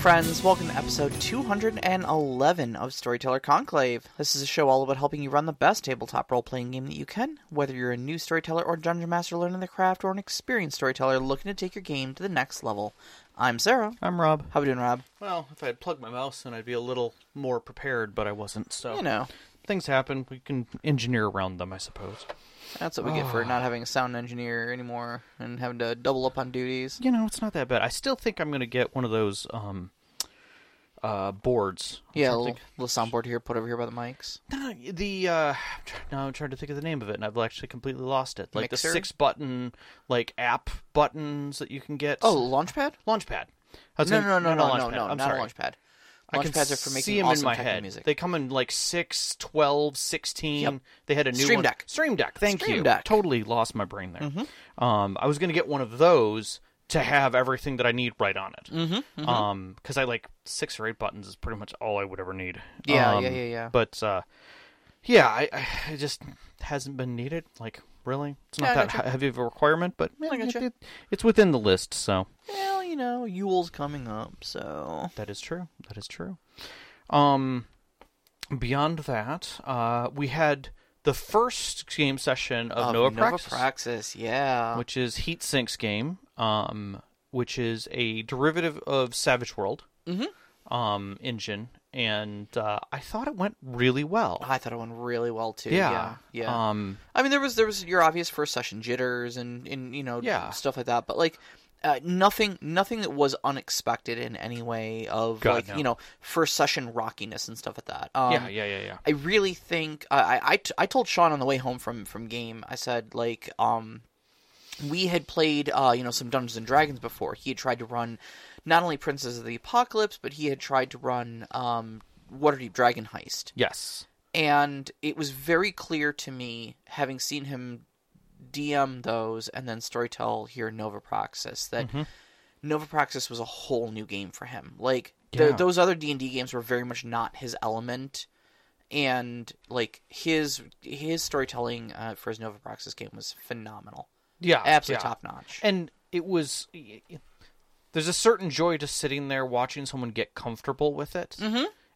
friends, welcome to episode 211 of Storyteller Conclave. This is a show all about helping you run the best tabletop role-playing game that you can, whether you're a new storyteller or dungeon master learning the craft, or an experienced storyteller looking to take your game to the next level. I'm Sara. I'm Rob. How we doing, Rob? Well, if I had plugged my mouse, then I'd be a little more prepared, but I wasn't, so... You know. Things happen. We can engineer around them, I suppose. That's what we get for not having a sound engineer anymore and having to double up on duties. You know, it's not that bad. I still think I'm going to get one of those boards. Yeah, a little soundboard here, put over here by the mics. No, I'm trying to think of the name of it, and I've actually completely lost it. Like Mixer? The 6-button, like, app buttons that you can get. Oh, Launchpad? Launchpad. No, not Launchpad. Launchpads are for making them awesome in my head. Music. They come in like 6, 12, 16. Yep. They had a new Stream one. Deck. Stream Deck. Thank you. Totally lost my brain there. Mm-hmm. I was going to get one of those to have everything that I need right on it. Because mm-hmm. I like 6 or 8 buttons is pretty much all I would ever need. Yeah. But it just hasn't been needed. Like, really? It's not that heavy of a requirement, but it's within the list, so... Yeah. You know, Yule's coming up, so... That is true. Beyond that, we had the first game session of Nova Praxis, yeah. Which is Heat Sink's game, which is a derivative of Savage World engine, and I thought it went really well. I thought it went really well, too. Yeah. I mean, there was your obvious first session jitters and you know, stuff like that, but like... nothing that was unexpected in any way of first session rockiness and stuff like that. I really think I told Sean on the way home from game. I said we had played some Dungeons and Dragons before. He had tried to run not only Princes of the Apocalypse, but he had tried to run Waterdeep Dragon Heist. Yes, and it was very clear to me, having seen him DM those and then storytell here in Nova Praxis, that Nova Praxis was a whole new game for him. Like those other D&D games were very much not his element, and like his storytelling for his Nova Praxis game was phenomenal. Yeah, absolutely top notch. And it was there's a certain joy to sitting there watching someone get comfortable with it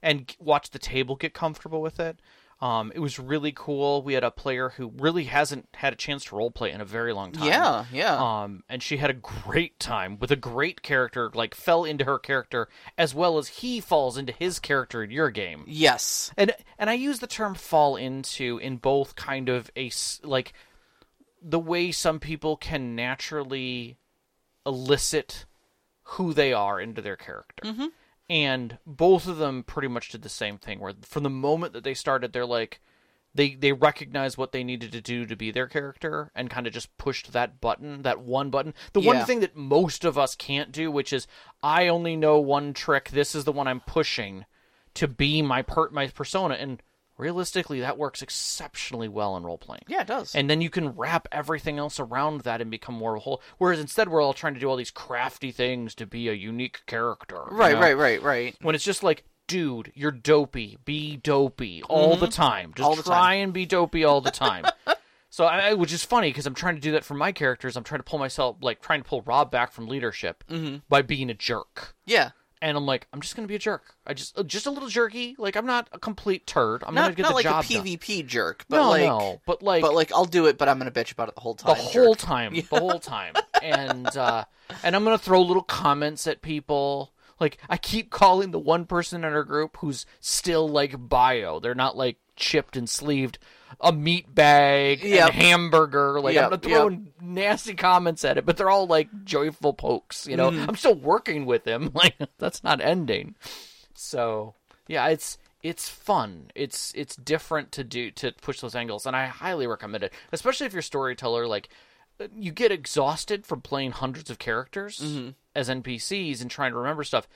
and watch the table get comfortable with it. It was really cool. We had a player who really hasn't had a chance to roleplay in a very long time. Yeah. And she had a great time with a great character, like fell into her character as well as he falls into his character in your game. Yes. And I use the term fall into in both kind of a, like the way some people can naturally elicit who they are into their character. Mm-hmm. And both of them pretty much did the same thing, where from the moment that they started, they're like, they recognized what they needed to do to be their character and kind of just pushed that button, that one button. The one thing that most of us can't do, which is, I only know one trick. This is the one I'm pushing to be my my persona. And realistically, that works exceptionally well in role-playing. Yeah, it does. And then you can wrap everything else around that and become more whole. Whereas instead, we're all trying to do all these crafty things to be a unique character. Right. When it's just like, dude, you're dopey. Be dopey all the time. Just try and be dopey all the time. So, which is funny, because I'm trying to do that for my characters. I'm trying to pull pull Rob back from leadership by being a jerk. Yeah. And I'm like, I'm just going to be a jerk. I just a little jerky. Like, I'm not a complete turd. I'm going to get the job done. Not like a PvP jerk. But I'll do it, but I'm going to bitch about it the whole time. The whole time. And I'm going to throw little comments at people. Like, I keep calling the one person in our group who's still, like, bio. They're not, like, chipped and sleeved. A meat bag, and hamburger. Like, I'm throwing nasty comments at it, but they're all, like, joyful pokes, you know? I'm still working with him. Like, that's not ending. So, yeah, it's fun. It's different to push those angles, and I highly recommend it. Especially if you're a storyteller, like, you get exhausted from playing hundreds of characters as NPCs and trying to remember stuff.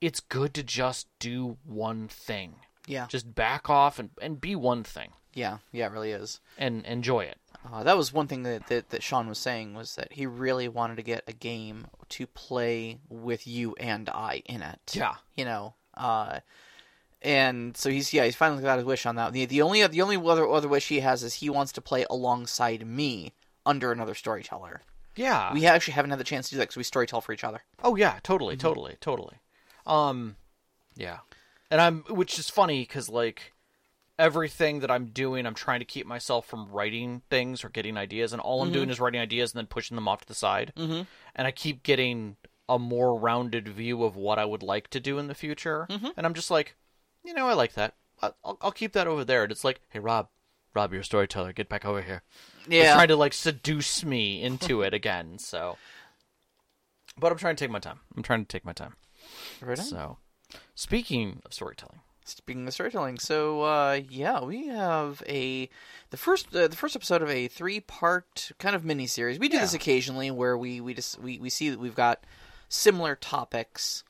It's good to just do one thing. Yeah. Just back off and be one thing. Yeah, it really is. And enjoy it. That was one thing that Sean was saying, was that he really wanted to get a game to play with you and I in it. Yeah. You know, and so he's finally got his wish on that. The only other wish he has is he wants to play alongside me under another storyteller. Yeah. We actually haven't had the chance to do that because we storytell for each other. Oh, yeah, totally. Yeah. And which is funny because, like, everything that I'm doing, I'm trying to keep myself from writing things or getting ideas. And all I'm doing is writing ideas and then pushing them off to the side. Mm-hmm. And I keep getting a more rounded view of what I would like to do in the future. Mm-hmm. And I'm just like, you know, I like that. I'll keep that over there. And it's like, hey, Rob, you're a storyteller. Get back over here. Yeah. They're trying to, like, seduce me into it again. So, but I'm trying to take my time. Right on. So, speaking of storytelling. So, yeah, we have the first episode of a 3-part kind of mini series. We do this occasionally, where we see that we've got similar topics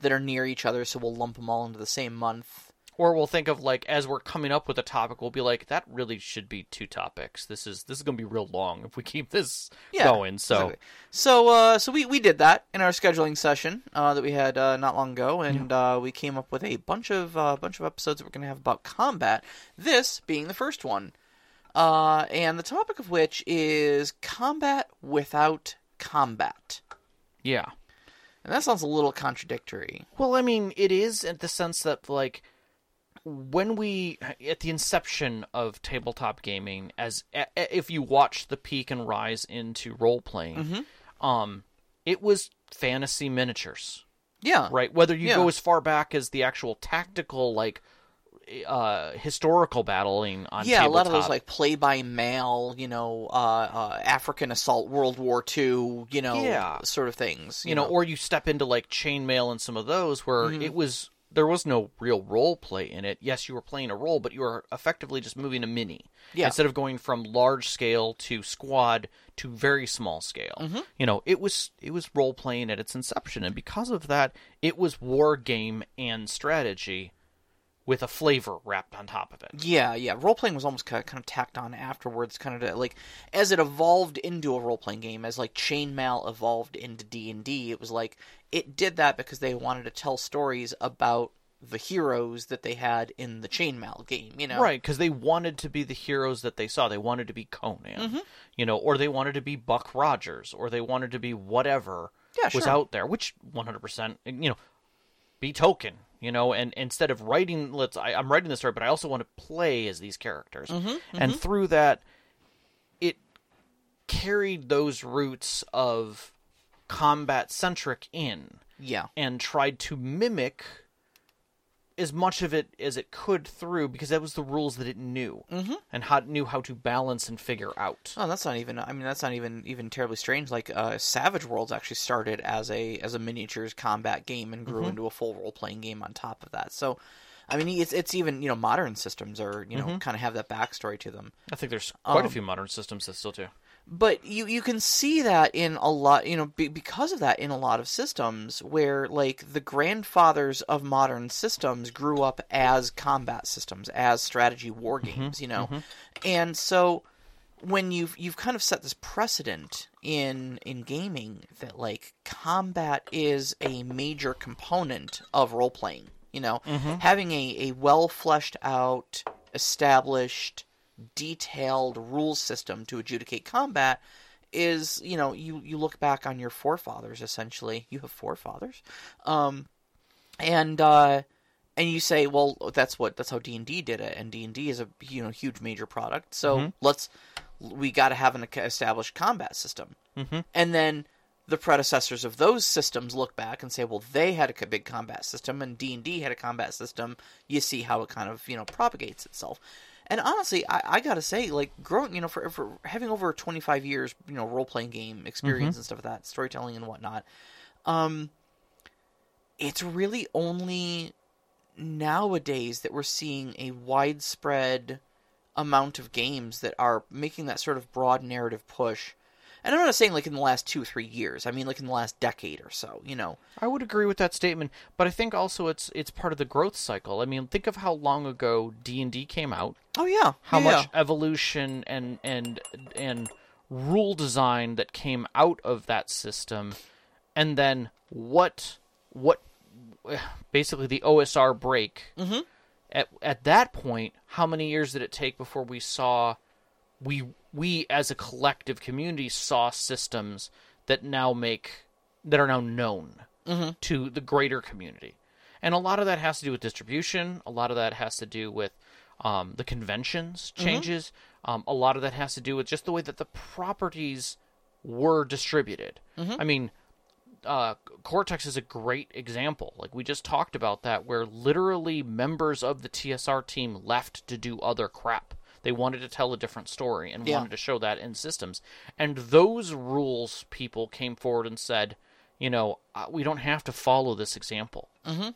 that are near each other, so we'll lump them all into the same month. Or we'll think of, like, as we're coming up with a topic, we'll be like, that really should be 2 topics. This is going to be real long if we keep this going. So, exactly. So we did that in our scheduling session that we had not long ago, and we came up with a bunch of episodes that we're going to have about combat. This being the first one, and the topic of which is combat without combat. Yeah, and that sounds a little contradictory. Well, I mean, it is in the sense that, like, when we, at the inception of tabletop gaming, as if you watch the peak and rise into role-playing, it was fantasy miniatures. Yeah. Right? Whether you go as far back as the actual tactical, like, historical battling on tabletop. Yeah, a lot of those, like, play-by-mail, you know, African assault, World War II, you know, sort of things. You know, or you step into, like, Chainmail and some of those where it was... There was no real role play in it. Yes, you were playing a role, but you were effectively just moving a mini. Yeah. Instead of going from large scale to squad to very small scale. Mm-hmm. You know, it was role playing at its inception. And because of that, it was war game and strategy with a flavor wrapped on top of it. Yeah, yeah. Role-playing was almost kind of tacked on afterwards, kind of like, as it evolved into a role-playing game, as, like, Chainmail evolved into D&D, it was like, it did that because they wanted to tell stories about the heroes that they had in the Chainmail game, you know? Right, because they wanted to be the heroes that they saw. They wanted to be Conan, you know, or they wanted to be Buck Rogers, or they wanted to be whatever was out there, which 100%, you know, be Tolkien. You know, and instead of writing, I'm writing this story, but I also want to play as these characters. And through that, it carried those roots of combat-centric in. Yeah. And tried to mimic as much of it as it could through, because that was the rules that it knew. And knew how to balance and figure out. Oh, that's not even terribly strange. Like, Savage Worlds actually started as a miniatures combat game and grew into a full role-playing game on top of that. So, I mean, it's even, you know, modern systems are, you know, kind of have that backstory to them. I think there's quite a few modern systems that still do. But you can see that in a lot, you know, because of that in a lot of systems where, like, the grandfathers of modern systems grew up as combat systems, as strategy war games, you know. And so when you've kind of set this precedent in gaming that, like, combat is a major component of role-playing, you know, having a well-fleshed-out, established, detailed rule system to adjudicate combat is, you know, you look back on your forefathers, essentially. You have forefathers. And you say, well, that's how D&D did it, and D&D is a, you know, huge major product. So we got to have an established combat system. And then the predecessors of those systems look back and say, well, they had a big combat system and D&D had a combat system. You see how it kind of, you know, propagates itself. And honestly, I gotta say, like, growing, you know, for having over 25 years, you know, role-playing game experience and stuff like that, storytelling and whatnot, it's really only nowadays that we're seeing a widespread amount of games that are making that sort of broad narrative push. And I'm not saying, like, in the last 2 or 3 years. I mean, like, in the last decade or so, you know. I would agree with that statement, but I think also it's part of the growth cycle. I mean, think of how long ago D&D came out. Oh, yeah. How much evolution and rule design that came out of that system, and then what basically the OSR break. At that point, how many years did it take before we saw... We as a collective community saw systems that are now known to the greater community. And a lot of that has to do with distribution. A lot of that has to do with the conventions changes. Mm-hmm. A lot of that has to do with just the way that the properties were distributed. Mm-hmm. I mean, Cortex is a great example. Like, we just talked about that, where literally members of the TSR team left to do other crap. They wanted to tell a different story and wanted to show that in systems. And those rules people came forward and said, you know, we don't have to follow this example. Mm-hmm.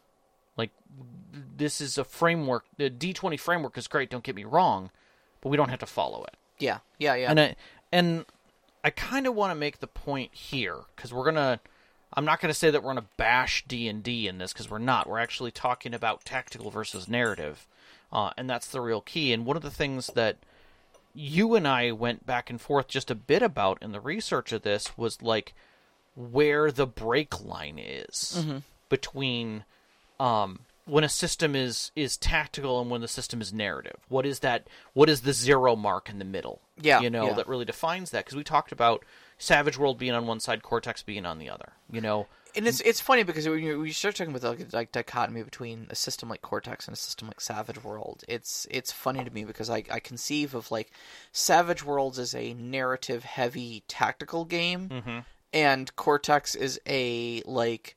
Like, this is a framework. The D20 framework is great, don't get me wrong, but we don't have to follow it. Yeah. And I kind of want to make the point here, because we're going to... I'm not going to say that we're going to bash D&D in this, because we're not. We're actually talking about tactical versus narrative, and that's the real key. And one of the things that you and I went back and forth just a bit about in the research of this was, like, where the break line is mm-hmm. between when a system is tactical and when the system is narrative. What is that? What is the zero mark in the middle? Yeah, that really defines that, because we talked about Savage World being on one side, Cortex being on the other. You know, and it's funny because when you start talking about the like dichotomy between a system like Cortex and a system like Savage World, it's funny to me because I conceive of like Savage Worlds as a narrative heavy tactical game. Mm-hmm. And Cortex is a, like,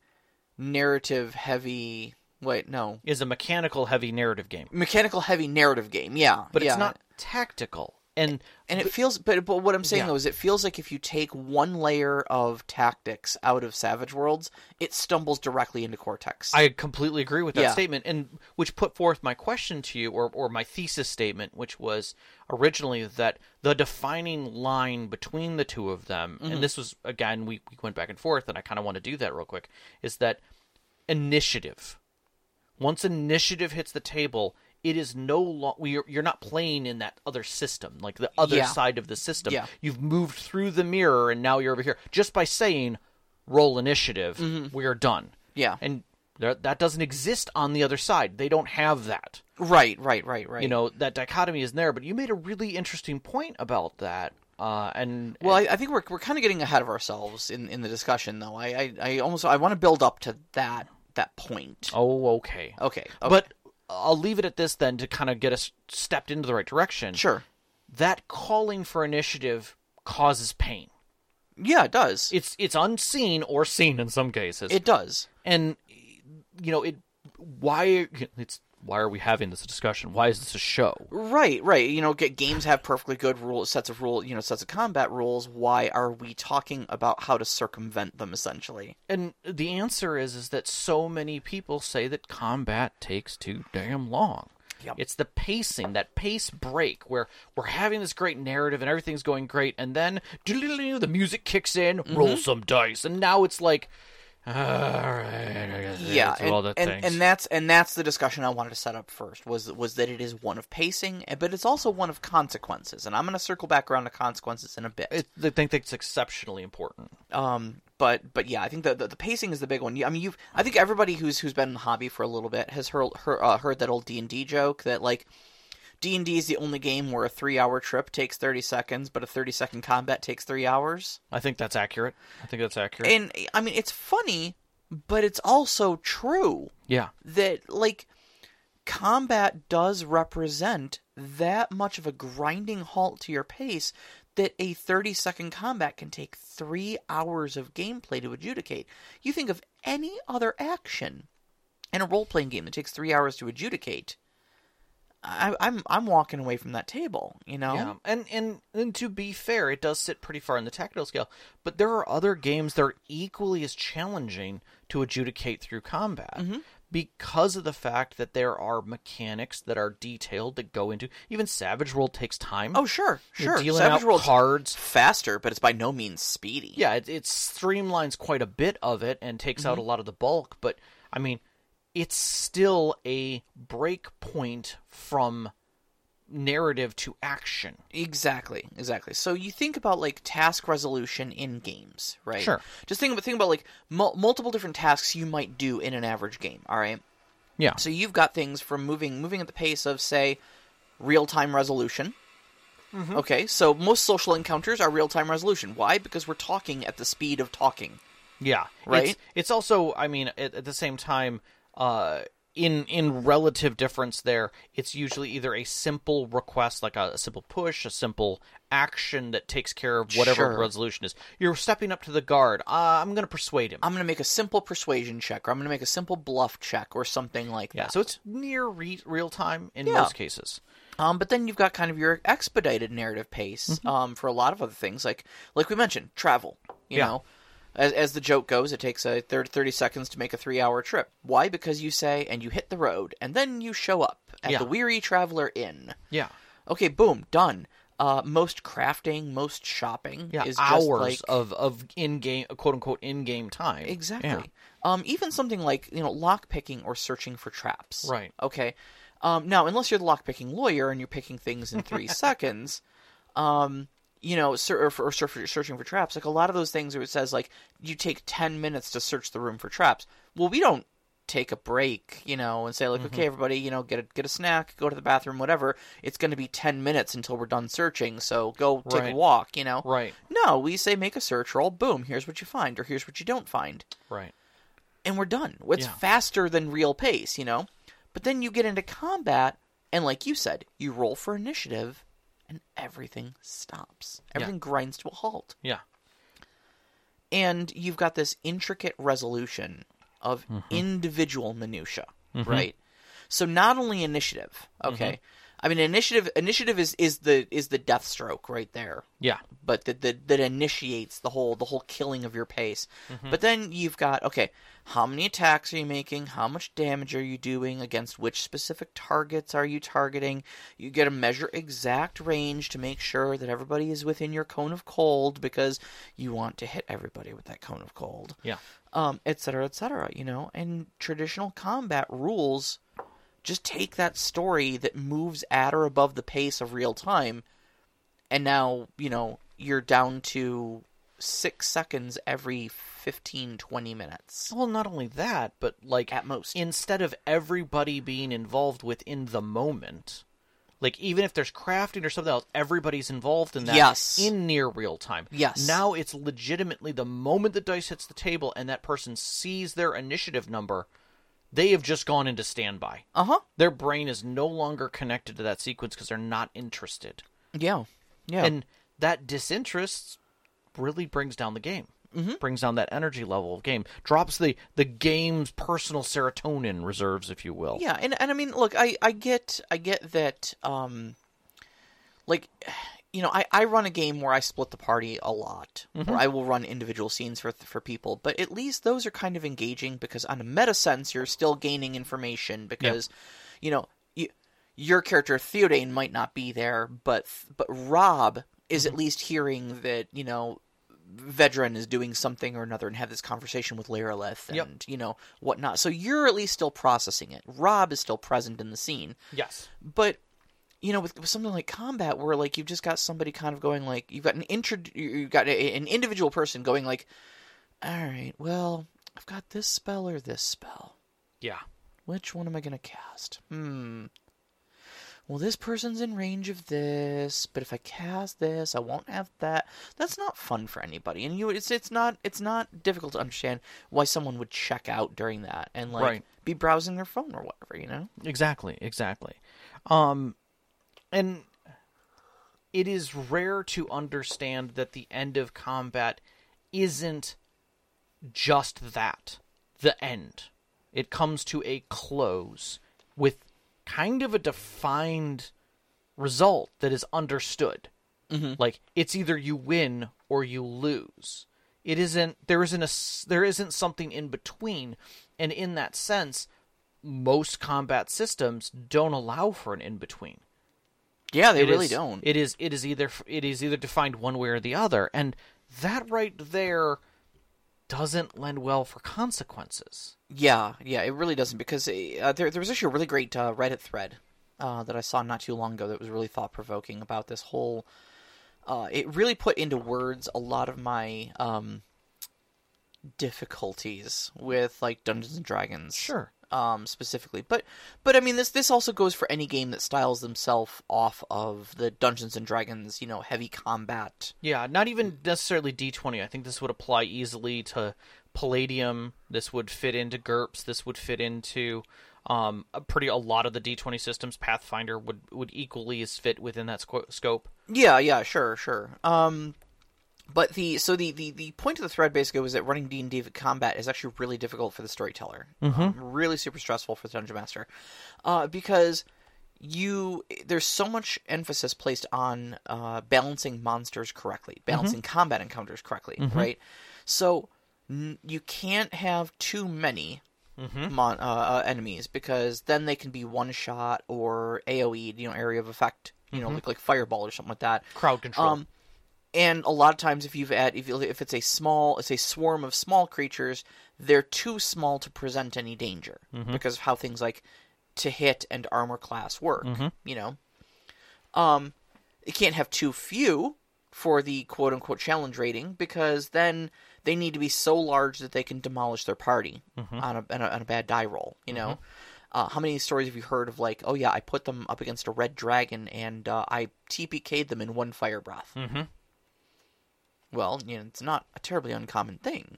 narrative-heavy... Wait, no. Is a mechanical-heavy narrative game. Mechanical-heavy narrative game, yeah. But it's not tactical. And it feels... But what I'm saying, though, is it feels like if you take one layer of tactics out of Savage Worlds, it stumbles directly into Cortex. I completely agree with that statement, and which put forth my question to you, or my thesis statement, which was originally that the defining line between the two of them, mm-hmm. and this was, again, we went back and forth, and I kind of want to do that real quick, is that initiative. Once initiative hits the table... It is no longer – you're not playing in that other system, like the other side of the system. Yeah. You've moved through the mirror and now you're over here. Just by saying roll initiative, mm-hmm. we are done. Yeah. And that doesn't exist on the other side. They don't have that. Right. You know, that dichotomy isn't there. But you made a really interesting point about that. I think we're kind of getting ahead of ourselves in the discussion, though. I want to build up to that point. Oh, okay. Okay. But – I'll leave it at this then to kind of get us stepped into the right direction. Sure. That calling for initiative causes pain. Yeah, it does. It's unseen or seen in some cases. It does. And you know, why are we having this discussion? Why is this a show? Right. You know, games have perfectly good sets of combat rules. Why are we talking about how to circumvent them, essentially? And the answer is that so many people say that combat takes too damn long. Yep. It's the pacing, that pace break where we're having this great narrative and everything's going great, and then the music kicks in, mm-hmm. roll some dice, and now it's like... All right, I guess that's the discussion I wanted to set up first was that it is one of pacing, but it's also one of consequences, and I'm going to circle back around to consequences in a bit. I think that's exceptionally important. But yeah, I think the pacing is the big one. I mean, I think everybody who's been in the hobby for a little bit has heard that old D&D joke that like D&D is the only game where a 3-hour trip takes 30 seconds, but a 30-second combat takes 3 hours. I think that's accurate. And, I mean, it's funny, but it's also true. Yeah. That, like, combat does represent that much of a grinding halt to your pace that a 30-second combat can take 3 hours of gameplay to adjudicate. You think of any other action in a role-playing game that takes 3 hours to adjudicate... I'm walking away from that table, you know? Yeah. And to be fair, it does sit pretty far in the tactical scale, but there are other games that are equally as challenging to adjudicate through combat mm-hmm. because of the fact that there are mechanics that are detailed that go into... Even Savage World takes time. Oh, sure. You're dealing Savage World's cards faster, but it's by no means speedy. Yeah, it streamlines quite a bit of it and takes mm-hmm. out a lot of the bulk, but, I mean... It's still a break point from narrative to action. Exactly. So you think about, like, task resolution in games, right? Sure. Just think about like, multiple different tasks you might do in an average game, all right? Yeah. So you've got things from moving at the pace of, say, real-time resolution. Mm-hmm. Okay, so most social encounters are real-time resolution. Why? Because we're talking at the speed of talking. Yeah. Right? It's also, I mean, at the same time... in relative difference there, it's usually either a simple request, like a simple push, a simple action that takes care of whatever the resolution is. You're stepping up to the guard. I'm going to persuade him. I'm going to make a simple persuasion check, or I'm going to make a simple bluff check, or something like that. So it's near real time in most cases. But then you've got kind of your expedited narrative pace for a lot of other things. Like we mentioned, travel, you know. As the joke goes, it takes 30 seconds to make a 3-hour trip. Why? Because you say, and you hit the road, and then you show up at the Weary Traveler Inn. Yeah. Okay, boom, done. Most crafting, most shopping is hours just like... of in-game, quote-unquote, in-game time. Exactly. Yeah. Even something like, lockpicking or searching for traps. Right. Okay. Now, unless you're the lockpicking lawyer and you're picking things in 3 seconds... or searching for traps, like a lot of those things where it says, like, you take 10 minutes to search the room for traps. Well, we don't take a break, and say, like, okay, everybody, get a snack, go to the bathroom, whatever. It's going to be 10 minutes until we're done searching, so go take a walk, Right. No, we say make a search roll, boom, here's what you find, or here's what you don't find. Right. And we're done. It's faster than real pace, But then you get into combat, and like you said, you roll for initiative, and everything stops. Everything grinds to a halt. Yeah. And you've got this intricate resolution of individual minutia, right? So not only initiative, okay? I mean, initiative is the death stroke right there. Yeah. But that initiates the whole killing of your pace. But then you've got, okay, how many attacks are you making? How much damage are you doing? Against which specific targets are you targeting? You get to measure exact range to make sure that everybody is within your cone of cold, because you want to hit everybody with that cone of cold. Yeah. Et cetera, And traditional combat rules... just take that story that moves at or above the pace of real time, and now, you're down to 6 seconds every 15, 20 minutes. Well, not only that, but, like... at most. Instead of everybody being involved within the moment... like, even if there's crafting or something else, everybody's involved in that in near real time. Yes. Now it's legitimately the moment the dice hits the table and that person sees their initiative number... they have just gone into standby. Uh-huh. Their brain is no longer connected to that sequence because they're not interested. Yeah. Yeah. And that disinterest really brings down the game. Mm-hmm. Brings down that energy level of game. Drops the game's personal serotonin reserves, if you will. Yeah, and I mean, look, I get that, I run a game where I split the party a lot, where I will run individual scenes for people, but at least those are kind of engaging because on a meta sense, you're still gaining information because, your character Theodane might not be there, but Rob is at least hearing that, Vedran is doing something or another and have this conversation with Lyrelith and, whatnot. So you're at least still processing it. Rob is still present in the scene. Yes. But... with something like combat, where like you've just got somebody kind of going like you've got an individual person going like, all right, well, I've got this spell or this spell. Yeah. Which one am I gonna cast? Well, this person's in range of this, but if I cast this, I won't have that. That's not fun for anybody, and it's not difficult to understand why someone would check out during that and like be browsing their phone or whatever, Exactly. And it is rare to understand that the end of combat isn't just that, the end. It comes to a close with kind of a defined result that is understood. Mm-hmm. Like, it's either you win or you lose. It isn't, there isn't something in between, and in that sense, most combat systems don't allow for an in-between. Yeah, they really don't. It is either defined one way or the other, and that right there doesn't lend well for consequences. Yeah, it really doesn't, because there was actually a really great Reddit thread that I saw not too long ago that was really thought-provoking about this whole... it really put into words a lot of my difficulties with like Dungeons & Dragons. Sure. Specifically, but I mean this also goes for any game that styles themselves off of the Dungeons and Dragons, heavy combat. Yeah, not even necessarily D20. I think this would apply easily to Palladium. This would fit into GURPS. This would fit into a lot of the D20 systems. Pathfinder would equally fit within that scope. Yeah, sure. But the point of the thread basically was that running D&D combat is actually really difficult for the storyteller. Mm-hmm. Really super stressful for the Dungeon Master. Because there's so much emphasis placed on balancing monsters correctly, balancing mm-hmm. combat encounters correctly, mm-hmm. right? So you can't have too many mm-hmm. enemies, because then they can be one shot or AoE, area of effect, mm-hmm. like fireball or something like that. Crowd control. And a lot of times, if it's a swarm of small creatures, they're too small to present any danger mm-hmm. because of how things like to hit and armor class work. Mm-hmm. You can't have too few for the quote unquote challenge rating, because then they need to be so large that they can demolish their party mm-hmm. on a bad die roll. Mm-hmm. How many stories have you heard of like, oh yeah, I put them up against a red dragon and I TPK'd them in one fire breath. Mm-hmm. Well, it's not a terribly uncommon thing,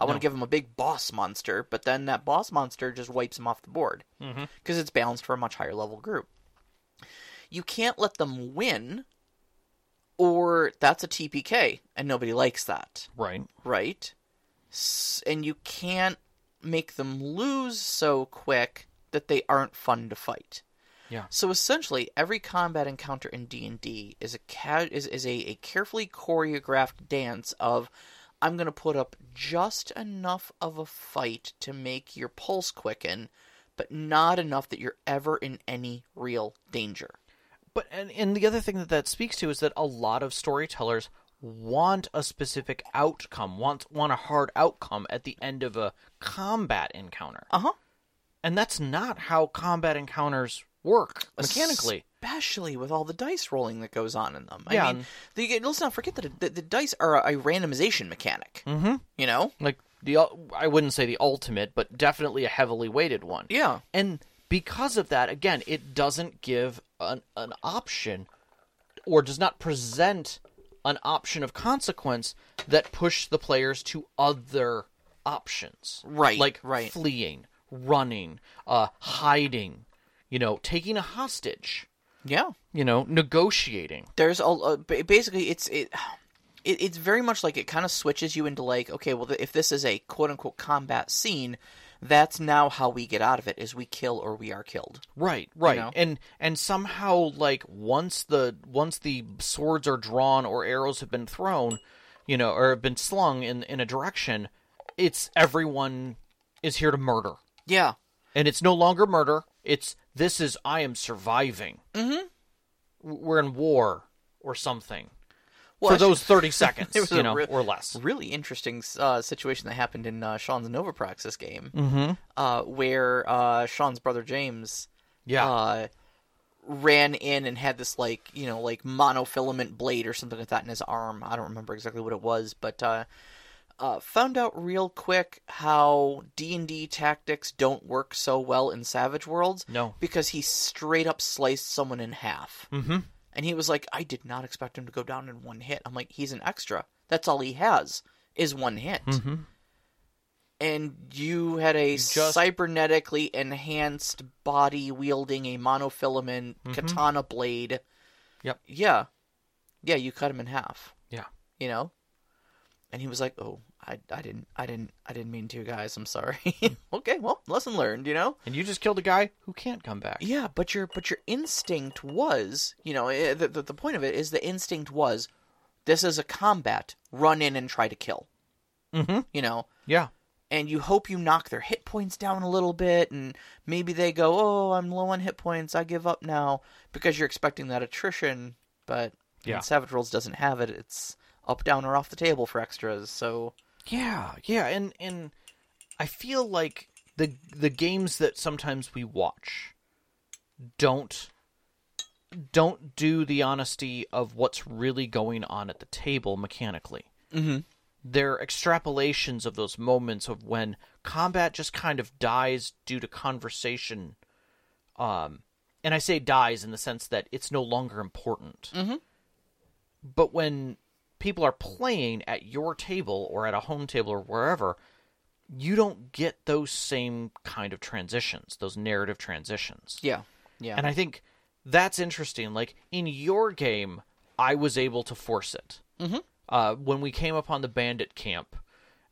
I want to give him a big boss monster, but then that boss monster just wipes him off the board because mm-hmm. it's balanced for a much higher level group. You can't let them win, or that's a TPK, and nobody likes that. Right? And you can't make them lose so quick that they aren't fun to fight. Yeah. So essentially, every combat encounter in D&D is a carefully choreographed dance of, I'm going to put up just enough of a fight to make your pulse quicken, but not enough that you're ever in any real danger. But and the other thing that speaks to is that a lot of storytellers want a specific outcome, want a hard outcome at the end of a combat encounter. Uh-huh. And that's not how combat encounters work mechanically, especially with all the dice rolling that goes on in them. I mean, let's not forget that the dice are a randomization mechanic. Mm-hmm. I wouldn't say the ultimate, but definitely a heavily weighted one. Yeah, and because of that, again, it doesn't give an option, or does not present an option of consequence that push the players to other options. Right, like fleeing, running, hiding. Taking a hostage. Yeah. Negotiating. There's basically it's very much like it kind of switches you into like, okay, well, if this is a quote unquote combat scene, that's now how we get out of it, is we kill or we are killed. Right. And somehow, like, once the swords are drawn or arrows have been thrown, or have been slung in a direction, it's everyone is here to murder. Yeah. And it's no longer murder. I am surviving. Mm-hmm. We're in war or something. Well, for those 30 seconds, or less. Really interesting situation that happened in Sean's Nova Praxis game, mm-hmm. Where Sean's brother James ran in and had this like monofilament blade or something like that in his arm. I don't remember exactly what it was, but found out real quick how D&D tactics don't work so well in Savage Worlds. No. Because he straight up sliced someone in half. Mm-hmm. And he was like, I did not expect him to go down in one hit. I'm like, he's an extra. That's all he has is one hit. Mm-hmm. And you had a cybernetically enhanced body wielding a monofilament mm-hmm. katana blade. Yep. Yeah, you cut him in half. Yeah. And he was like, "Oh, I didn't mean to, guys. I'm sorry." Okay, well, lesson learned, And you just killed a guy who can't come back. Yeah, but your instinct was, the point of it is the instinct was, this is a combat. Run in and try to kill. Mm-hmm. Yeah. And you hope you knock their hit points down a little bit, and maybe they go, "Oh, I'm low on hit points. I give up now," because you're expecting that attrition. But Savage Worlds doesn't have it. It's up, down, or off the table for extras, so... Yeah, and I feel like the games that sometimes we watch don't do the honesty of what's really going on at the table mechanically. Mm-hmm. They're extrapolations of those moments of when combat just kind of dies due to conversation. And I say dies in the sense that it's no longer important. Mm-hmm. But when people are playing at your table or at a home table or wherever, you don't get those same kind of transitions, those narrative transitions. Yeah, yeah. And I think that's interesting. Like, in your game, I was able to force it. Mm-hmm. When we came upon the bandit camp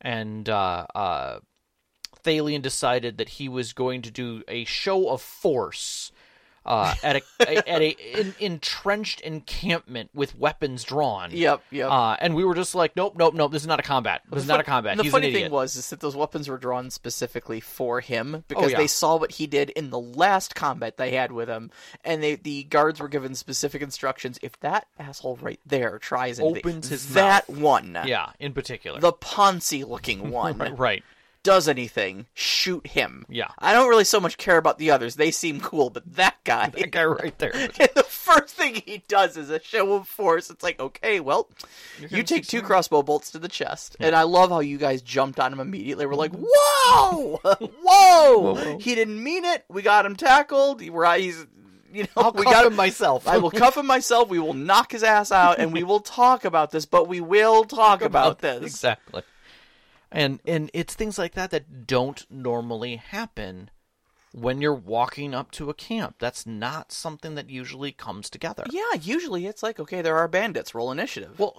and Thalion decided that he was going to do a show of force at an entrenched encampment with weapons drawn. Yep, yep. And we were just like, nope. This is not a combat. This is not a combat. He's an idiot. The funny thing was that those weapons were drawn specifically for him because they saw what he did in the last combat they had with him, and the guards were given specific instructions. If that asshole right there tries and opens his mouth. That one, yeah, in particular, the Ponzi looking one, right. does anything, shoot him. Yeah. I don't really so much care about the others. They seem cool, but that guy right there. And the first thing he does is a show of force. It's like, okay, well, you take two crossbow bolts to the chest. Yeah. And I love how you guys jumped on him immediately. We're like, whoa! He didn't mean it. We got him tackled. I'll cuff him myself. I will cuff him myself. We will knock his ass out, and we will talk about this, but we will talk about this. Exactly. And it's things like that that don't normally happen when you're walking up to a camp. That's not something that usually comes together. Yeah, usually it's like, okay, there are bandits. Roll initiative. Well,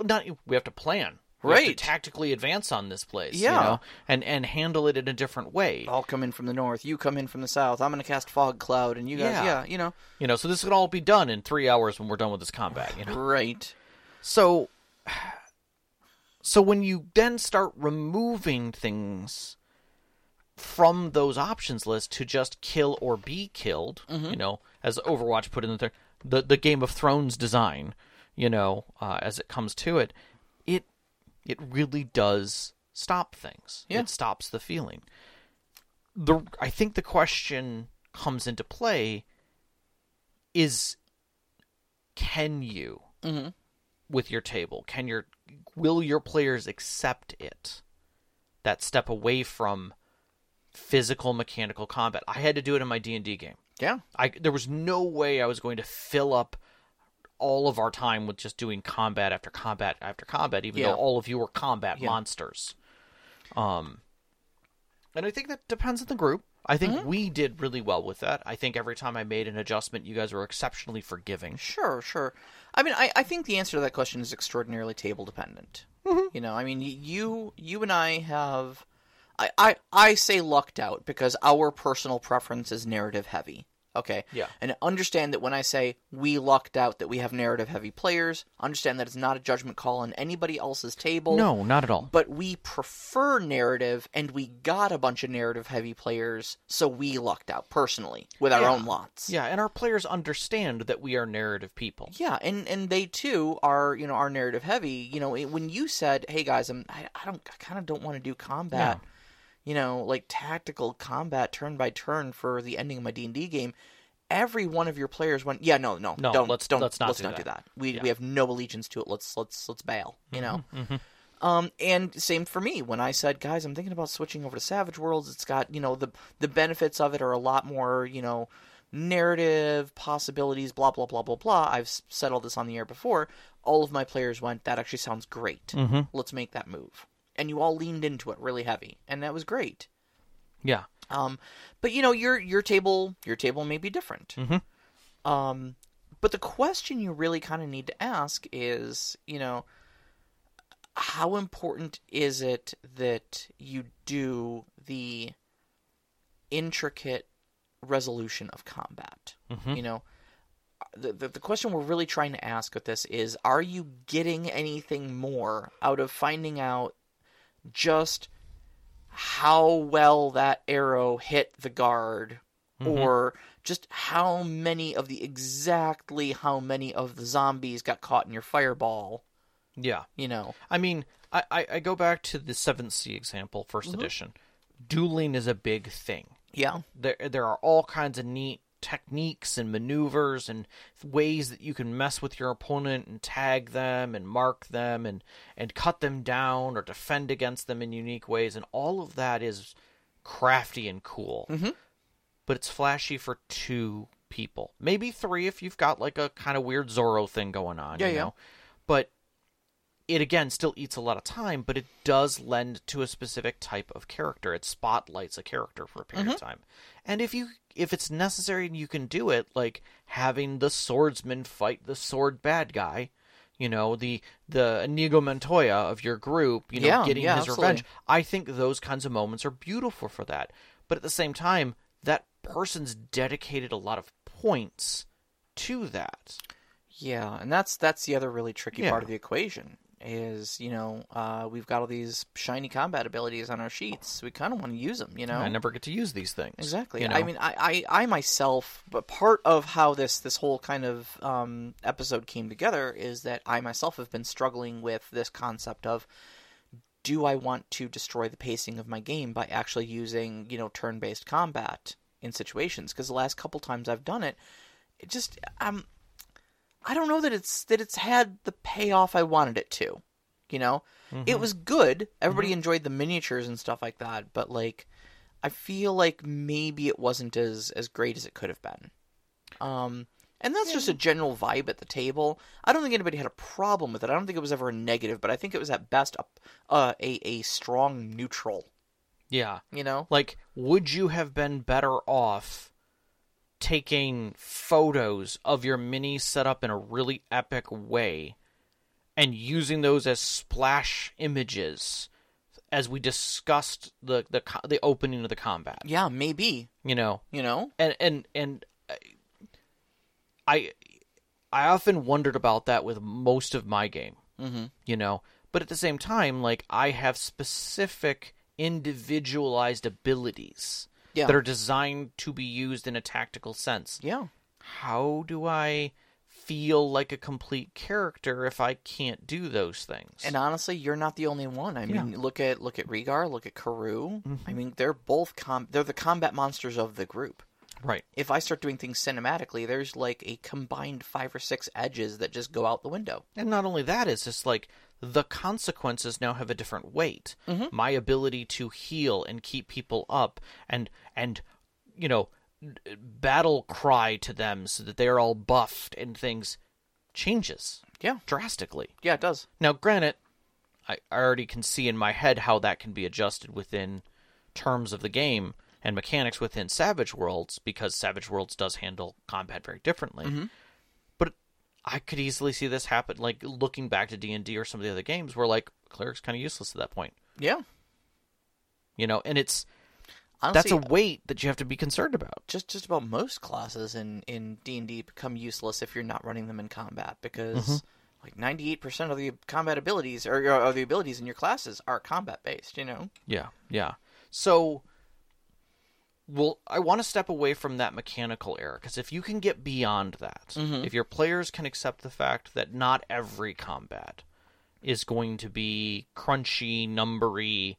we have to plan. Right. We have to tactically advance on this place. Yeah. You know, and handle it in a different way. I'll come in from the north. You come in from the south. I'm going to cast fog cloud. And you guys, you know. You know, so this could all be done in 3 hours when we're done with this combat. You know? Right. So when you then start removing things from those options list to just kill or be killed, mm-hmm. you know, as Overwatch put in the Game of Thrones design, you know, as it comes to it, it really does stop things. Yeah. It stops the feeling. I think the question comes into play is, can you, mm-hmm. with your table, will your players accept it? That step away from physical, mechanical combat. I had to do it in my D&D game. Yeah. There was no way I was going to fill up all of our time with just doing combat after combat after combat, even though all of you were combat monsters. And I think that depends on the group. I think mm-hmm. we did really well with that. I think every time I made an adjustment, you guys were exceptionally forgiving. Sure. I mean, I think the answer to that question is extraordinarily table-dependent. Mm-hmm. You know, I mean, you and I have... I say lucked out because our personal preference is narrative-heavy. Okay? Yeah. And understand that when I say we lucked out that we have narrative-heavy players, understand that it's not a judgment call on anybody else's table. No, not at all. But we prefer narrative, and we got a bunch of narrative-heavy players, so we lucked out personally with our own lots. Yeah, and our players understand that we are narrative people. Yeah, and they, too, are, you know, are narrative-heavy. You know, when you said, hey, guys, I kind of don't want to do combat... No. You know, like tactical combat turn by turn for the ending of my D&D game, every one of your players went, yeah, no, let's not do that. We have no allegiance to it. Let's bail, you know? Mm-hmm. And same for me. When I said, guys, I'm thinking about switching over to Savage Worlds, it's got, you know, the benefits of it are a lot more, you know, narrative possibilities, blah, blah, blah, blah, blah. I've said all this on the air before. All of my players went, that actually sounds great. Mm-hmm. Let's make that move. And you all leaned into it really heavy, and that was great. Yeah. But you know, your table may be different. Mm-hmm. But the question you really kind of need to ask is, you know, how important is it that you do the intricate resolution of combat? Mm-hmm. You know, the question we're really trying to ask with this is: are you getting anything more out of finding out just how well that arrow hit the guard, mm-hmm. or just how many of the zombies got caught in your fireball? Yeah. You know, I mean, I go back to the 7C example, first mm-hmm. edition. Dueling is a big thing. Yeah. There are all kinds of neat techniques and maneuvers and ways that you can mess with your opponent and tag them and mark them and cut them down or defend against them in unique ways, and all of that is crafty and cool, mm-hmm. but it's flashy for two people, maybe three if you've got like a kind of weird Zorro thing going on, you know. But it, again, still eats a lot of time, but it does lend to a specific type of character. It spotlights a character for a period of time. And if it's necessary and you can do it, like having the swordsman fight the sword bad guy, you know, the Inigo Montoya of your group, you know, getting his revenge. I think those kinds of moments are beautiful for that. But at the same time, that person's dedicated a lot of points to that. Yeah, and that's the other really tricky part of the equation is, you know, we've got all these shiny combat abilities on our sheets. We kind of want to use them, you know? I never get to use these things. Exactly. You know? I mean, I myself, but part of how this whole kind of episode came together is that I myself have been struggling with this concept of, do I want to destroy the pacing of my game by actually using, you know, turn-based combat in situations? Because the last couple times I've done it, it just... I don't know that it's had the payoff I wanted it to, you know? It was good. Everybody enjoyed the miniatures and stuff like that, but, like, I feel like maybe it wasn't as great as it could have been. And that's just a general vibe at the table. I don't think anybody had a problem with it. I don't think it was ever a negative, but I think it was at best a strong neutral. Yeah. You know? Like, would you have been better off taking photos of your mini setup in a really epic way and using those as splash images as we discussed the opening of the combat? Yeah, maybe. You know? And I often wondered about that with most of my game. You know? But at the same time, like, I have specific individualized abilities that are designed to be used in a tactical sense. Yeah. How do I feel like a complete character if I can't do those things? And honestly, you're not the only one. I mean, look at Rhaegar, look at Karoo. I mean, they're both they're the combat monsters of the group. Right. If I start doing things cinematically, there's like a combined 5 or 6 edges that just go out the window. And not only that, it's just like the consequences now have a different weight. My ability to heal and keep people up and you know, battle cry to them so that they're all buffed and things changes. Yeah. Drastically. Yeah, it does. Now, granted, I already can see in my head how that can be adjusted within terms of the game and mechanics within Savage Worlds, because Savage Worlds does handle combat very differently. I could easily see this happen, like, looking back to D&D or some of the other games where, like, cleric's kind of useless at that point. Yeah. You know, and it's... Honestly, that's a weight that you have to be concerned about. Just about most classes in D&D become useless if you're not running them in combat, because, like, 98% of the combat abilities, or the abilities in your classes are combat-based, you know? Yeah, yeah. So... Well, I want to step away from that mechanical error, because if you can get beyond that, if your players can accept the fact that not every combat is going to be crunchy, numbery,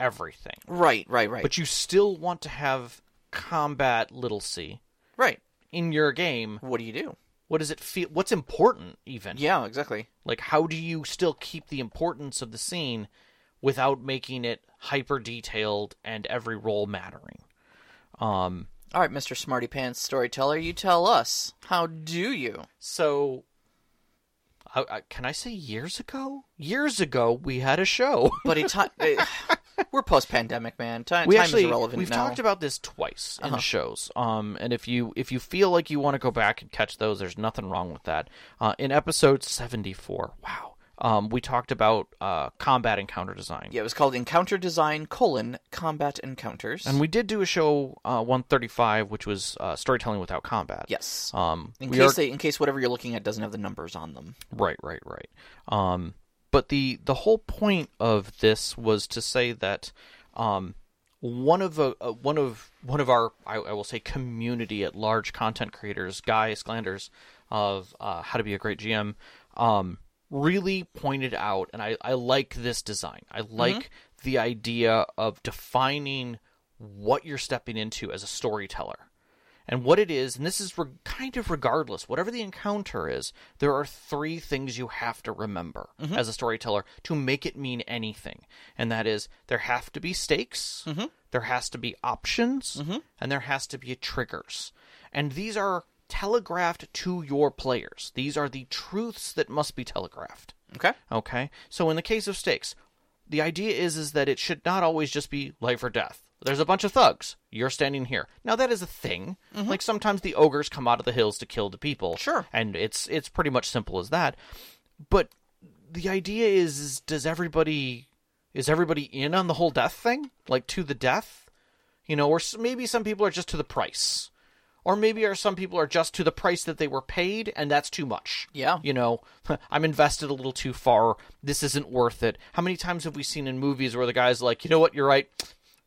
everything. Right. But you still want to have combat little c. Right. In your game. What do you do? What does it feel? What's important, even? Yeah, exactly. Like, how do you still keep the importance of the scene without making it hyper-detailed and every role mattering? All right, Mr. Smarty Pants Storyteller, you tell us. How do you? So, can I say years ago? Years ago, we had a show. But we're post-pandemic, man. Time is irrelevant now. We've talked about this twice in shows. And if you feel like you want to go back and catch those, there's nothing wrong with that. In episode 74, we talked about combat encounter design. Yeah, it was called Encounter Design, Combat Encounters. And we did do a show 135, which was Storytelling Without Combat. Yes. In case whatever you're looking at doesn't have the numbers on them. Right. But the whole point of this was to say that one of our, I will say, community at large content creators, Guy Sklanders of How to Be a Great GM, really pointed out, and I like this design. I like the idea of defining what you're stepping into as a storyteller. And what it is, and this is kind of regardless, whatever the encounter is, there are 3 things you have to remember as a storyteller to make it mean anything. And that is, there have to be stakes, there has to be options, and there has to be triggers. And these are telegraphed to your players. These are the truths that must be telegraphed. Okay. Okay. So in the case of stakes, the idea is that it should not always just be life or death. There's a bunch of thugs. You're standing here. Now, that is a thing. Mm-hmm. Like, sometimes the ogres come out of the hills to kill the people. Sure. And it's pretty much simple as that. But the idea is is everybody in on the whole death thing? Like, to the death? You know, or maybe some people are just to the price. Or maybe some people are just to the price that they were paid, and that's too much. Yeah. You know, I'm invested a little too far. This isn't worth it. How many times have we seen in movies where the guy's like, you know what, you're right.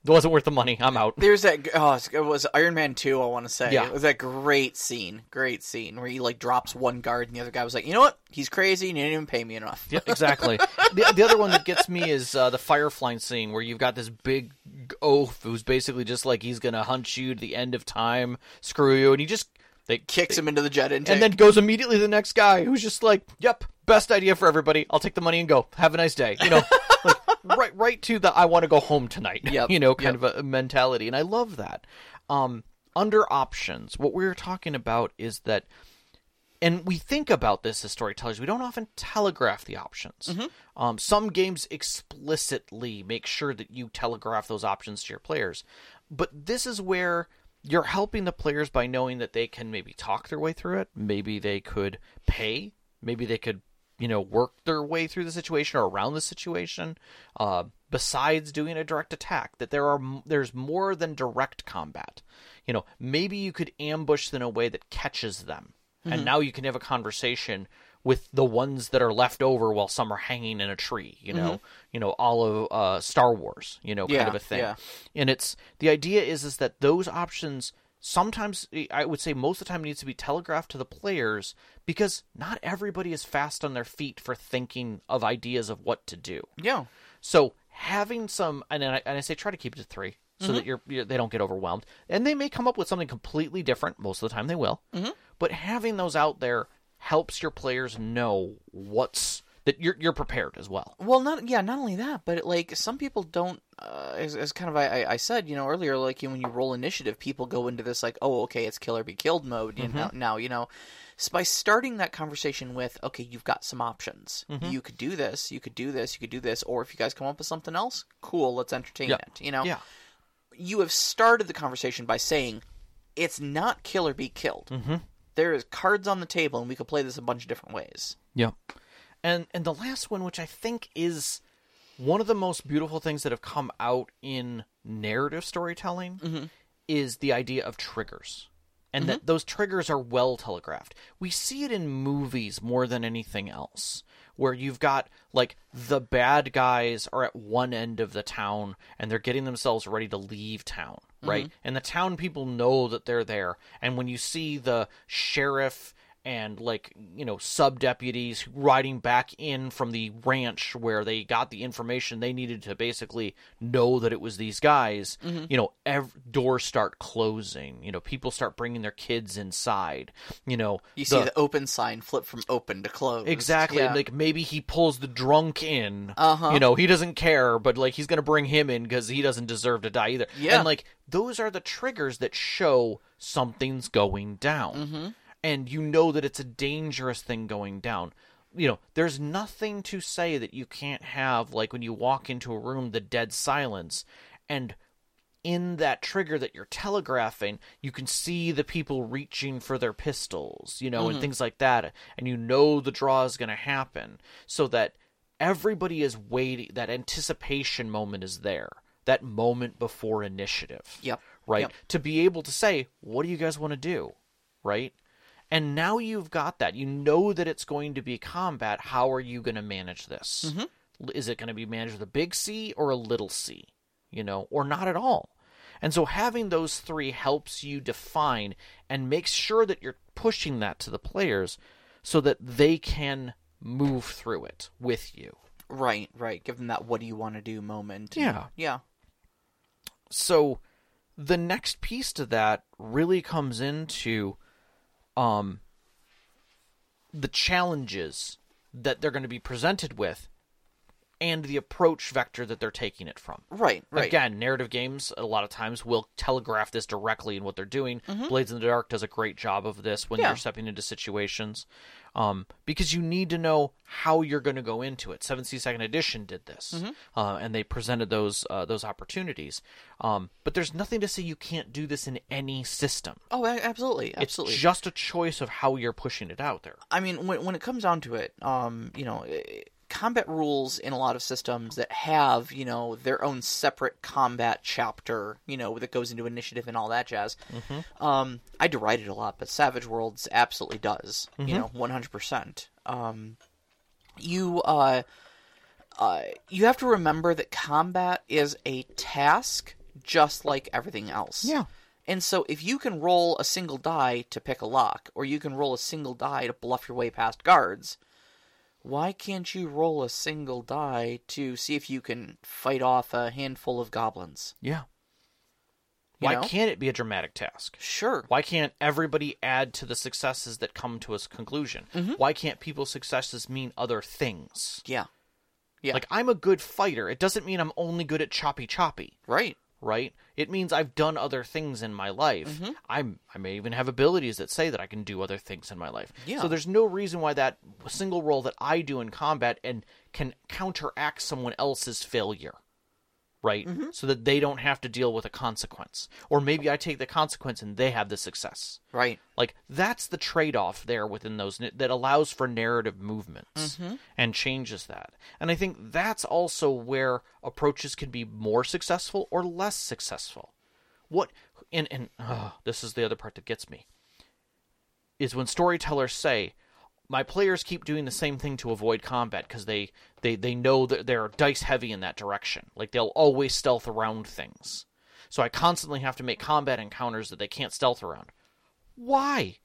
It wasn't worth the money. I'm out. There's that... Oh, it was Iron Man 2, I want to say. Yeah. It was that great scene. Great scene where he, like, drops one guard and the other guy was like, you know what? He's crazy and he didn't even pay me enough. Yeah, exactly. The other one that gets me is the Firefly scene where you've got this big oaf who's basically just like, he's going to hunt you to the end of time, screw you, and he just... Kicks him into the jet intake. And then goes immediately to the next guy who's just like, yep, best idea for everybody. I'll take the money and go. Have a nice day. You know, like... Right to the I want to go home tonight, yep, you know, kind of a mentality. And I love that. Under options, what we're talking about is that, and we think about this as storytellers, we don't often telegraph the options. Mm-hmm. Some games explicitly make sure that you telegraph those options to your players. But this is where you're helping the players by knowing that they can maybe talk their way through it. Maybe they could pay. Maybe they could, you know, work their way through the situation or around the situation, besides doing a direct attack, that there's more than direct combat. You know, maybe you could ambush them in a way that catches them. Mm-hmm. And now you can have a conversation with the ones that are left over while some are hanging in a tree, you know, mm-hmm. you know, all of Star Wars, you know, kind of a thing. Yeah. And it's, the idea is that those options sometimes, I would say most of the time, needs to be telegraphed to the players because not everybody is fast on their feet for thinking of ideas of what to do. Yeah. So having some, and I say try to keep it to three so mm-hmm. that they don't get overwhelmed. And they may come up with something completely different. Most of the time they will. Mm-hmm. But having those out there helps your players know what's, that you're prepared as well. Well, not only that, but like some people don't. As kind of I said, you know, earlier, like when you roll initiative, people go into this like, oh, okay, it's kill or be killed mode. Mm-hmm. You know, now you know. So by starting that conversation with, okay, you've got some options. Mm-hmm. You could do this. You could do this. You could do this. Or if you guys come up with something else, cool. Let's entertain it. You know. Yeah. You have started the conversation by saying, it's not kill or be killed. Mm-hmm. There is cards on the table, and we could play this a bunch of different ways. Yeah. And the last one, which I think is one of the most beautiful things that have come out in narrative storytelling, mm-hmm. is the idea of triggers. And mm-hmm. that those triggers are well telegraphed. We see it in movies more than anything else, where you've got, like, the bad guys are at one end of the town, and they're getting themselves ready to leave town, right? Mm-hmm. And the town people know that they're there. And when you see the sheriff and, like, you know, sub-deputies riding back in from the ranch where they got the information they needed to basically know that it was these guys, mm-hmm. you know, doors start closing. You know, people start bringing their kids inside, you know. You see the open sign flip from open to close. Exactly. Yeah. Like, maybe he pulls the drunk in. Uh-huh. You know, he doesn't care, but, like, he's going to bring him in because he doesn't deserve to die either. Yeah. And, like, those are the triggers that show something's going down. Mm-hmm. And you know that it's a dangerous thing going down. You know, there's nothing to say that you can't have, like, when you walk into a room, the dead silence. And in that trigger that you're telegraphing, you can see the people reaching for their pistols, you know, mm-hmm. and things like that. And you know the draw is going to happen. So that everybody is waiting. That anticipation moment is there. That moment before initiative. Yep. Right? Yep. To be able to say, what do you guys want to do? Right? And now you've got that. You know that it's going to be combat. How are you going to manage this? Mm-hmm. Is it going to be managed with a big C or a little c? You know, or not at all. And so having those three helps you define and make sure that you're pushing that to the players so that they can move through it with you. Right, right. Give them that what do you want to do moment. Yeah. Yeah. So the next piece to that really comes into... the challenges that they're going to be presented with and the approach vector that they're taking it from. Right, right. Again, narrative games a lot of times will telegraph this directly in what they're doing. Mm-hmm. Blades in the Dark does a great job of this when you're stepping into situations, because you need to know how you're going to go into it. 7C Second Edition did this, and they presented those opportunities. But there's nothing to say you can't do this in any system. Oh, absolutely, absolutely. It's just a choice of how you're pushing it out there. I mean, when it comes down to it, you know. Combat rules in a lot of systems that have, you know, their own separate combat chapter, you know, that goes into initiative and all that jazz. Mm-hmm. I deride it a lot, but Savage Worlds absolutely does, you know, 100%. You have to remember that combat is a task just like everything else. Yeah. And so if you can roll a single die to pick a lock, or you can roll a single die to bluff your way past guards... why can't you roll a single die to see if you can fight off a handful of goblins? Yeah. Why can't it be a dramatic task? Sure. Why can't everybody add to the successes that come to a conclusion? Mm-hmm. Why can't people's successes mean other things? Yeah. Yeah. Like, I'm a good fighter. It doesn't mean I'm only good at choppy. Right. Right? It means I've done other things in my life. Mm-hmm. I may even have abilities that say that I can do other things in my life. Yeah. So there's no reason why that single role that I do in combat and can counteract someone else's failure, right? Mm-hmm. So that they don't have to deal with a consequence. Or maybe I take the consequence and they have the success. Right. Like, that's the trade-off there within those that allows for narrative movements and changes that. And I think that's also where approaches can be more successful or less successful. This is the other part that gets me, is when storytellers say, my players keep doing the same thing to avoid combat because they know that they're dice heavy in that direction. Like, they'll always stealth around things. So I constantly have to make combat encounters that they can't stealth around. Why?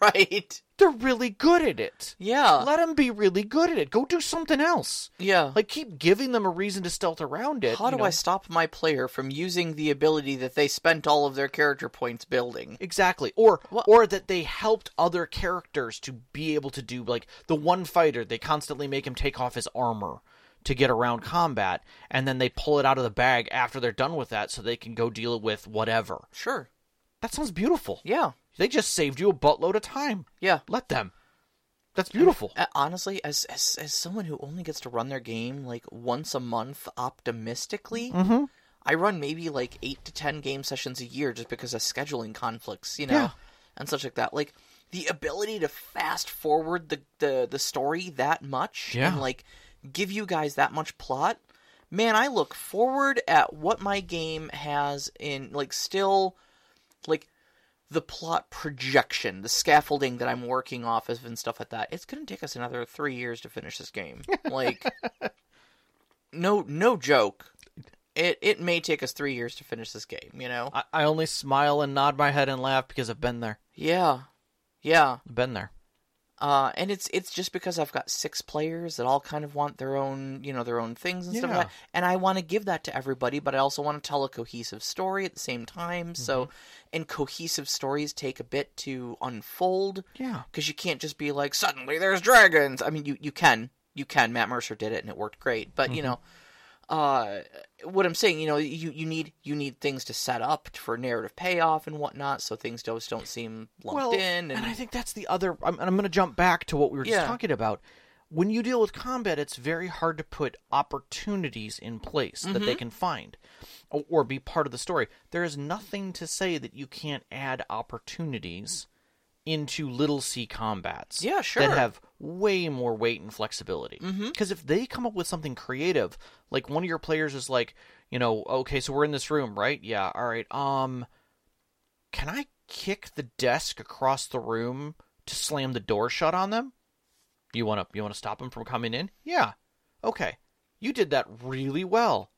Right. They're really good at it. Yeah. Let them be really good at it. Go do something else. Yeah. Like, keep giving them a reason to stealth around it. How do I stop my player from using the ability that they spent all of their character points building? Exactly. Or that they helped other characters to be able to do, like, the one fighter, they constantly make him take off his armor to get around combat, and then they pull it out of the bag after they're done with that so they can go deal with whatever. Sure. That sounds beautiful. Yeah. They just saved you a buttload of time. Yeah. Let them. That's beautiful. And, honestly, as someone who only gets to run their game, like, once a month optimistically, I run maybe, like, 8 to 10 game sessions a year just because of scheduling conflicts, you know, and such like that. Like, the ability to fast forward the story that much and, like, give you guys that much plot. Man, I look forward at what my game has in, like, still, like... the plot projection, the scaffolding that I'm working off of and stuff like that. It's going to take us another 3 years to finish this game. Like, no joke. It may take us 3 years to finish this game, you know? I only smile and nod my head and laugh because I've been there. Yeah. Yeah. I've been there. And it's just because I've got 6 players that all kind of want their own, you know, their own things and stuff like that. And I want to give that to everybody, but I also want to tell a cohesive story at the same time. So, and cohesive stories take a bit to unfold. Yeah. Because you can't just be like, suddenly there's dragons. I mean, you can. Matt Mercer did it and it worked great. But, you know, what I'm saying, you know, you need things to set up for narrative payoff and whatnot, so things don't seem lumped in. And I think that's the other. I'm going to jump back to what we were just talking about. When you deal with combat, it's very hard to put opportunities in place that they can find or be part of the story. There is nothing to say that you can't add opportunities into little C combats that have way more weight and flexibility. Because if they come up with something creative, like one of your players is like, you know, okay, so we're in this room, right? Yeah, all right. Can I kick the desk across the room to slam the door shut on them? You want to stop them from coming in? Yeah. Okay. You did that really well.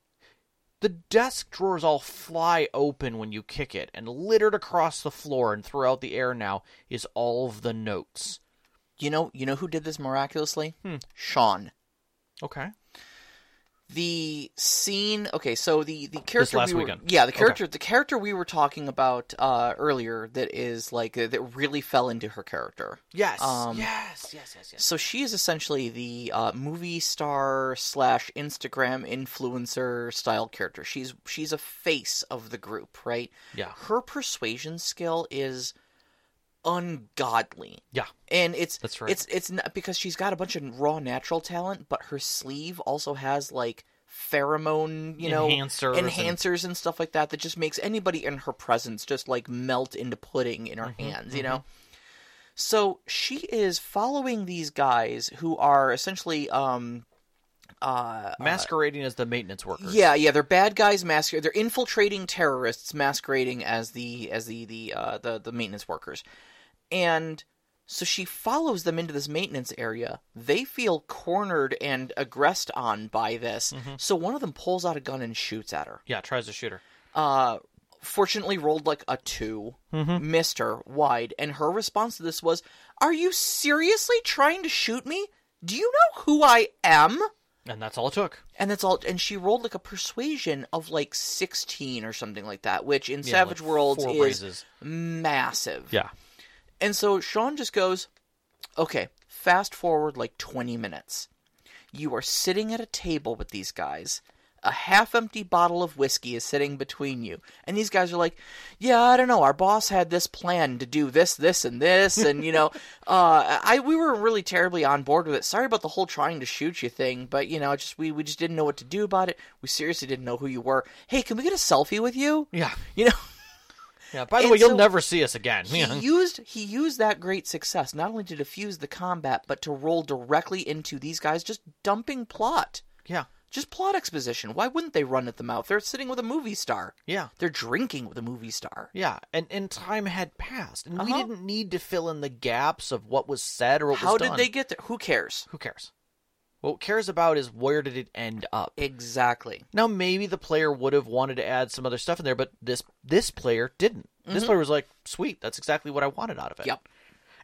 The desk drawers all fly open when you kick it, and littered across the floor and throughout the air now is all of the notes. You know who did this miraculously? Sean. Okay. The scene. Okay, so the character this last weekend. Yeah, the character. Okay. The character we were talking about earlier that is like that really fell into her character. Yes. Yes. So she is essentially the movie star slash Instagram influencer style character. She's a face of the group, right? Yeah. Her persuasion skill is ungodly. Yeah. And that's right. It's not because she's got a bunch of raw natural talent, but her sleeve also has like pheromone, you know, enhancers and stuff like that that just makes anybody in her presence just like melt into pudding in her hands, you know. So she is following these guys who are essentially masquerading as the maintenance workers. Yeah, they're bad guys they're infiltrating terrorists masquerading as the maintenance workers. And so she follows them into this maintenance area. They feel cornered and aggressed on by this. So one of them pulls out a gun and shoots at her. Yeah, tries to shoot her. Fortunately rolled like a 2, missed her wide, and her response to this was, "Are you seriously trying to shoot me? Do you know who I am?" And that's all it took. And she rolled like a persuasion of like 16 or something like that, which in Savage Worlds is massive. Yeah. And so Sean just goes, okay, fast forward like 20 minutes. You are sitting at a table with these guys. A half-empty bottle of whiskey is sitting between you. And these guys are like, yeah, I don't know. Our boss had this plan to do this. And, you know, we were really terribly on board with it. Sorry about the whole trying to shoot you thing. But, you know, just we just didn't know what to do about it. We seriously didn't know who you were. Hey, can we get a selfie with you? Yeah. You know? Yeah, by the way, you'll never see us again. He used that great success not only to defuse the combat, but to roll directly into these guys just dumping plot. Yeah. Just plot exposition. Why wouldn't they run at the mouth? They're sitting with a movie star. Yeah. They're drinking with a movie star. Yeah. And time had passed. And we didn't need to fill in the gaps of what was said or how was done. How did they get there? Who cares? What cares about is where did it end up. Exactly. Now, maybe the player would have wanted to add some other stuff in there, but this player didn't. This player was like, sweet, that's exactly what I wanted out of it. Yep.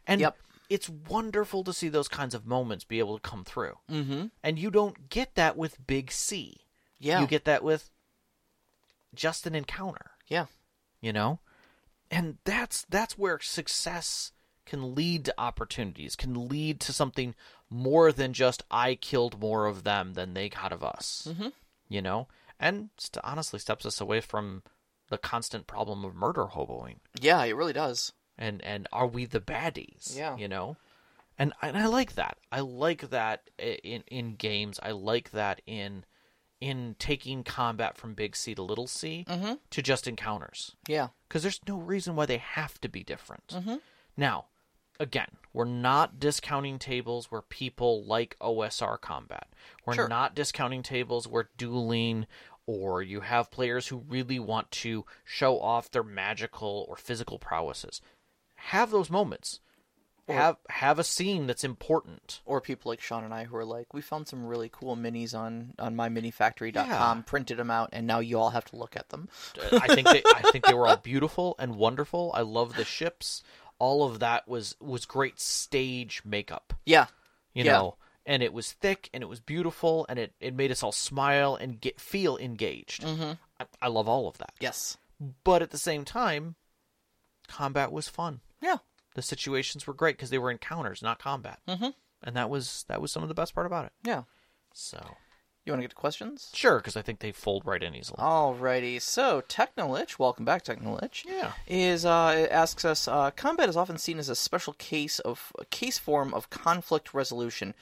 And it's wonderful to see those kinds of moments be able to come through. And you don't get that with Big C. Yeah. You get that with just an encounter. Yeah. You know? And that's where success can lead to opportunities, can lead to something more than just I killed more of them than they got of us. You know? And honestly steps us away from the constant problem of murder hoboing. Yeah, it really does. And are we the baddies? Yeah. You know? And I like that. I like that in games. I like that in taking combat from big C to little c to just encounters. Yeah. Because there's no reason why they have to be different. Now, again, we're not discounting tables where people like OSR combat. We're not discounting tables where dueling, or you have players who really want to show off their magical or physical prowesses. Have those moments. Have a scene that's important. Or people like Sean and I who are like, we found some really cool minis on myminifactory.com, printed them out, and now you all have to look at them. I think they were all beautiful and wonderful. I love the ships. All of that was great stage makeup. Yeah. You know, and it was thick and it was beautiful and it made us all smile and feel engaged. I love all of that. Yes. But at the same time, combat was fun. Yeah. The situations were great because they were encounters, not combat. And that was some of the best part about it. Yeah. So. You want to get to questions? Sure, because I think they fold right in easily. Alrighty. So, Technolich, welcome back, Technolich. Yeah. Asks us, combat is often seen as a special case form of conflict resolution.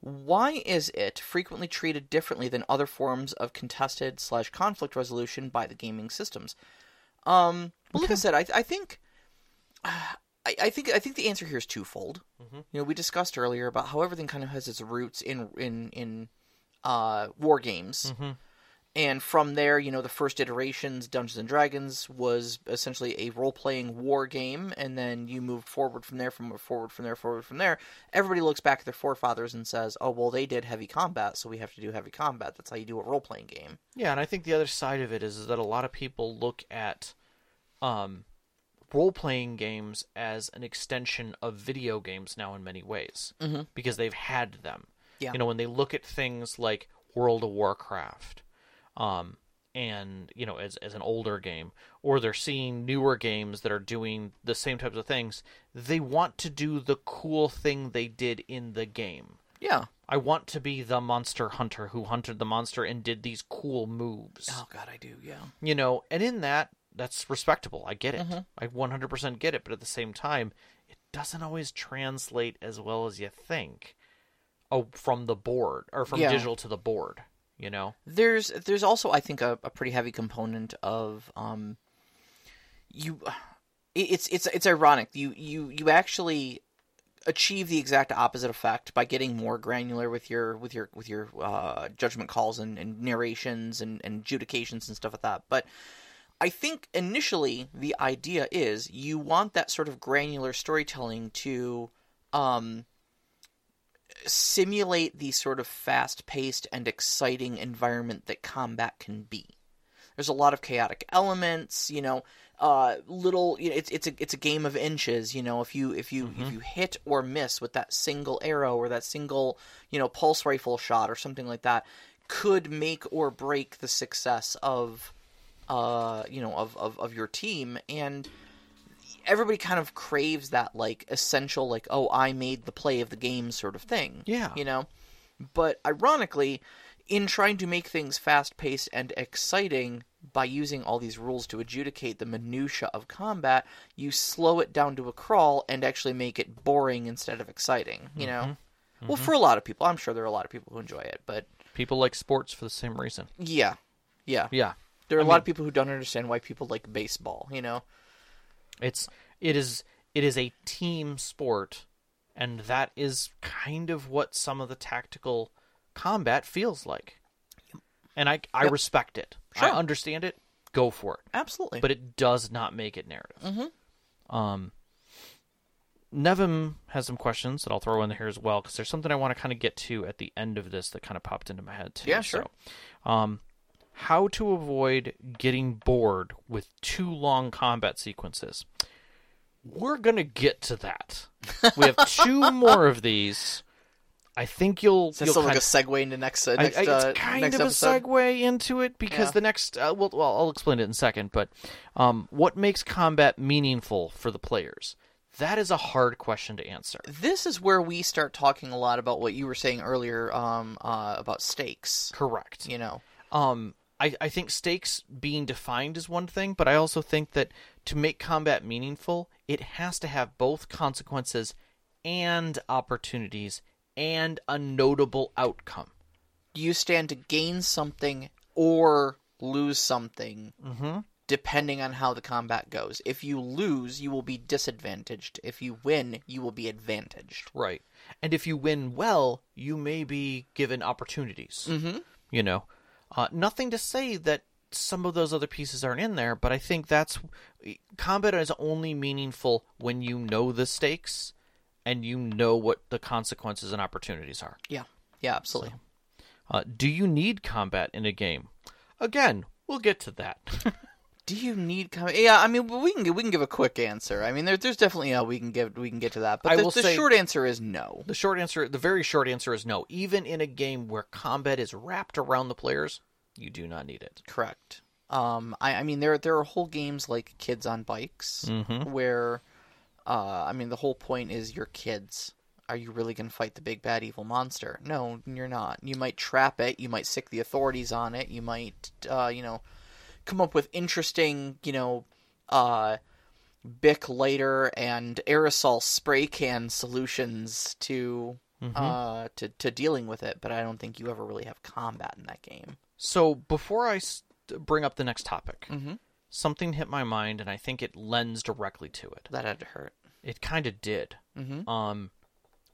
Why is it frequently treated differently than other forms of contested/conflict resolution by the gaming systems? Well, like I said, I think the answer here is twofold. You know, we discussed earlier about how everything kind of has its roots in war games, and from there, you know, the first iterations, Dungeons and Dragons was essentially a role-playing war game, and then you moved forward from there. Everybody looks back at their forefathers and says, oh, well, they did heavy combat, so we have to do heavy combat. That's how you do a role-playing game. Yeah, and I think the other side of it is that a lot of people look at role-playing games as an extension of video games now in many ways, because they've had them. Yeah. You know, when they look at things like World of Warcraft, and, you know, as an older game, or they're seeing newer games that are doing the same types of things, they want to do the cool thing they did in the game. Yeah. I want to be the monster hunter who hunted the monster and did these cool moves. Oh, God, I do, yeah. You know, and in that, that's respectable. I get it. Mm-hmm. I 100% get it. But at the same time, it doesn't always translate as well as you think. Oh, from the board, or from digital to the board, you know? There's also, I think, a pretty heavy component of It's ironic. You actually achieve the exact opposite effect by getting more granular with your judgment calls and narrations and adjudications and stuff like that. But I think initially the idea is you want that sort of granular storytelling to simulate the sort of fast-paced and exciting environment that combat can be. There's a lot of chaotic elements, you know. It's a game of inches, you know. If you hit or miss with that single arrow or that single, you know, pulse rifle shot or something like that, could make or break the success of your team. And everybody kind of craves that, like, essential, like, oh, I made the play of the game sort of thing. Yeah, you know. But ironically, in trying to make things fast-paced and exciting by using all these rules to adjudicate the minutia of combat, you slow it down to a crawl and actually make it boring instead of exciting, you know? Mm-hmm. Well, for a lot of people. I'm sure there are a lot of people who enjoy it, but... People like sports for the same reason. Yeah. Yeah. Yeah. There are a lot of people who don't understand why people like baseball, you know? It is a team sport, and that is kind of what some of the tactical combat feels like, and I respect it. Sure. I understand it. Go for it. Absolutely. But it does not make it narrative. Mm-hmm. Nevim has some questions that I'll throw in here as well, because there's something I want to kind of get to at the end of this that kind of popped into my head too. Yeah, sure. So, how to avoid getting bored with too long combat sequences. We're gonna get to that. We have two more of these. I think you'll... Is this like a segue into next episode? It's kind of a segue into it, because the next... I'll explain it in a second, but what makes combat meaningful for the players? That is a hard question to answer. This is where we start talking a lot about what you were saying earlier about stakes. Correct. You know? I think stakes being defined is one thing, but I also think that to make combat meaningful, it has to have both consequences and opportunities and a notable outcome. You stand to gain something or lose something, mm-hmm. depending on how the combat goes. If you lose, you will be disadvantaged. If you win, you will be advantaged. Right. And if you win well, you may be given opportunities. Mm-hmm. You know, nothing to say that some of those other pieces aren't in there, but I think that's... Combat is only meaningful when you know the stakes and you know what the consequences and opportunities are. Yeah. Yeah, absolutely. So, do you need combat in a game? Again, we'll get to that. Do you need combat? Yeah, I mean, we can give a quick answer. I mean, there's definitely we can get to that. But the short answer is no. The very short answer is no. Even in a game where combat is wrapped around the players, you do not need it. Correct. I mean, there are whole games like Kids on Bikes, mm-hmm. where... I mean, the whole point is your kids. Are you really going to fight the big, bad, evil monster? No, you're not. You might trap it. You might sic the authorities on it. You might, come up with interesting, Bic lighter and aerosol spray can solutions to mm-hmm. to dealing with it. But I don't think you ever really have combat in that game. So before I bring up the next topic, mm-hmm. something hit my mind, and I think it lends directly to it. That had to hurt. It kind of did. Mm-hmm.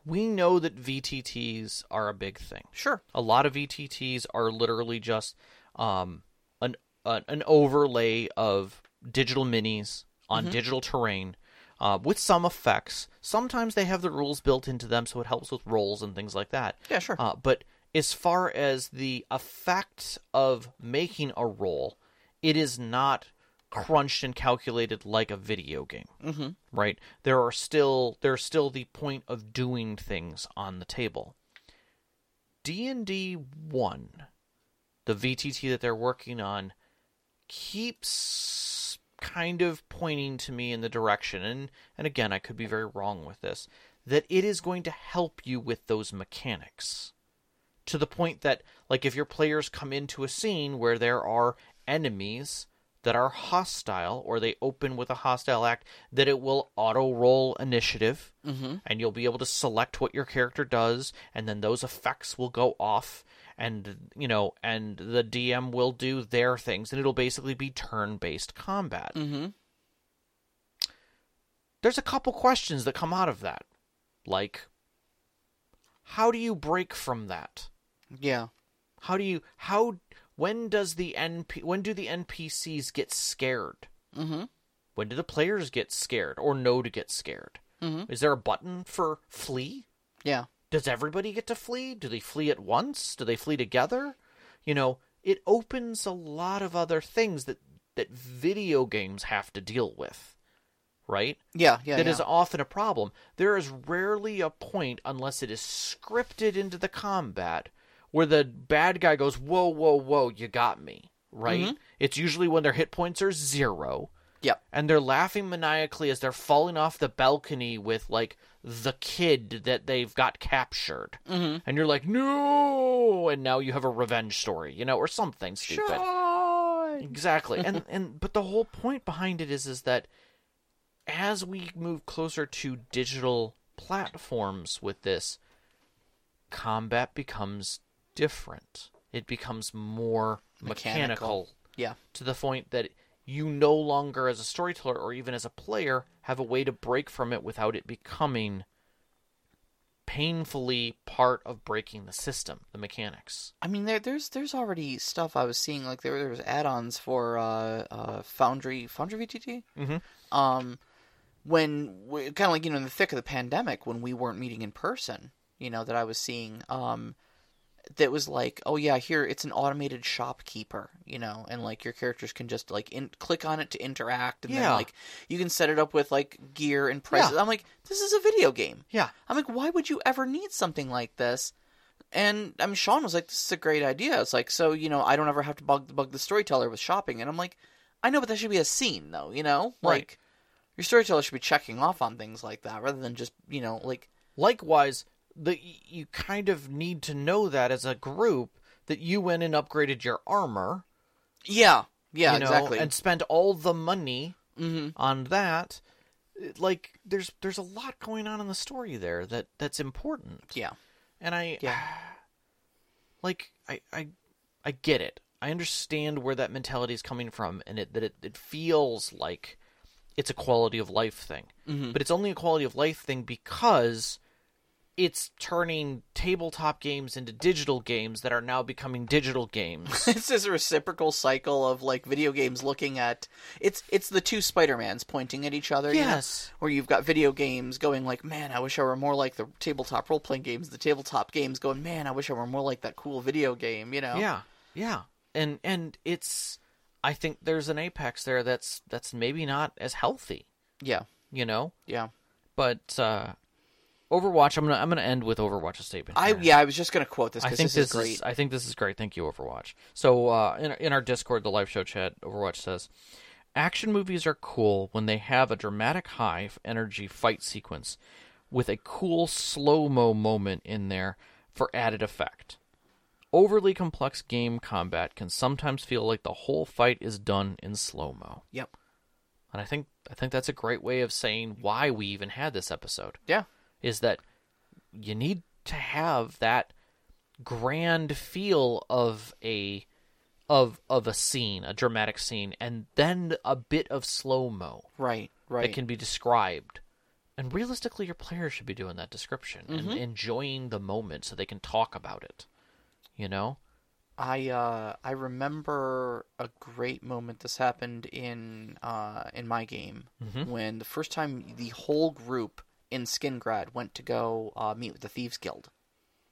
We know that VTTs are a big thing. Sure. A lot of VTTs are literally just an overlay of digital minis on mm-hmm. digital terrain with some effects. Sometimes they have the rules built into them, so it helps with rolls and things like that. Yeah, sure. But as far as the effect of making a roll, it is not crunched and calculated like a video game, mm-hmm. right? There's still the point of doing things on the table. D&D 1, the VTT that they're working on, keeps kind of pointing to me in the direction, and again, I could be very wrong with this, that it is going to help you with those mechanics. To the point that, like, if your players come into a scene where there are enemies that are hostile, or they open with a hostile act, that it will auto-roll initiative, and you'll be able to select what your character does, and then those effects will go off, and, you know, and the DM will do their things, and it'll basically be turn-based combat. There's a couple questions that come out of that, like, how do you break from that? Yeah. How do you... When do the NPCs get scared? When do the players get scared or know to get scared? Is there a button for flee? Yeah. Does everybody get to flee? Do they flee at once? Do they flee together? You know, it opens a lot of other things that video games have to deal with, right? Yeah. Is often a problem. There is rarely a point, unless it is scripted into the combat, where the bad guy goes, whoa, whoa, whoa, you got me, right? It's usually when their hit points are 0. Yep. And they're laughing maniacally as they're falling off the balcony with, like, the kid that they've got captured. And you're like, no! And now you have a revenge story, you know, or something stupid. Sean! Exactly. But the whole point behind it is that as we move closer to digital platforms with this, combat becomes different. It becomes more mechanical. Yeah. To the point that you no longer, as a storyteller or even as a player, have a way to break from it without it becoming painfully part of breaking the system, the mechanics. I mean, there's already stuff I was seeing, like there was add-ons for Foundry VTT. When we, kind of like, you know, in the thick of the pandemic, when we weren't meeting in person, you know, that I was seeing. That was like, oh yeah, here, it's an automated shopkeeper, you know, and like your characters can just like click on it to interact, and then like you can set it up with like gear and prices. I'm like, this is a video game. I'm like, why would you ever need something like this? And I mean, Sean was like, this is a great idea. It's like, so, you know, I don't ever have to bug the storyteller with shopping. And I'm like, I know, but that should be a scene though, you know, like your storyteller should be checking off on things like that rather than just, you know, like. Likewise, you kind of need to know that as a group that you went and upgraded your armor. Yeah, you know, exactly. And spent all the money on that. Like, there's a lot going on in the story there that's important. Yeah. And I get it. I understand where that mentality is coming from, and it feels like it's a quality of life thing. But it's only a quality of life thing because it's turning tabletop games into digital games that are now becoming digital games. It's this reciprocal cycle of, like, video games looking at... It's the two Spider-Mans pointing at each other. Yes. You know, where you've got video games going like, man, I wish I were more like the tabletop role-playing games. The tabletop games going, man, I wish I were more like that cool video game, you know? Yeah. And it's... I think there's an apex there that's maybe not as healthy. Yeah. You know? Yeah. But... Overwatch. I'm gonna end with Overwatch's statement. I was just gonna quote this because this is great. I think this is great. Thank you, Overwatch. So in our Discord, the live show chat, Overwatch says, "Action movies are cool when they have a dramatic, high energy fight sequence with a cool slow mo moment in there for added effect. Overly complex game combat can sometimes feel like the whole fight is done in slow mo." Yep. And I think that's a great way of saying why we even had this episode. Yeah. Is that you need to have that grand feel of a scene, a dramatic scene, and then a bit of slow-mo. Right. That can be described. And realistically, your players should be doing that description and enjoying the moment so they can talk about it, you know? I remember a great moment. This happened in my game when the first time the whole group in Skingrad went to go meet with the Thieves Guild.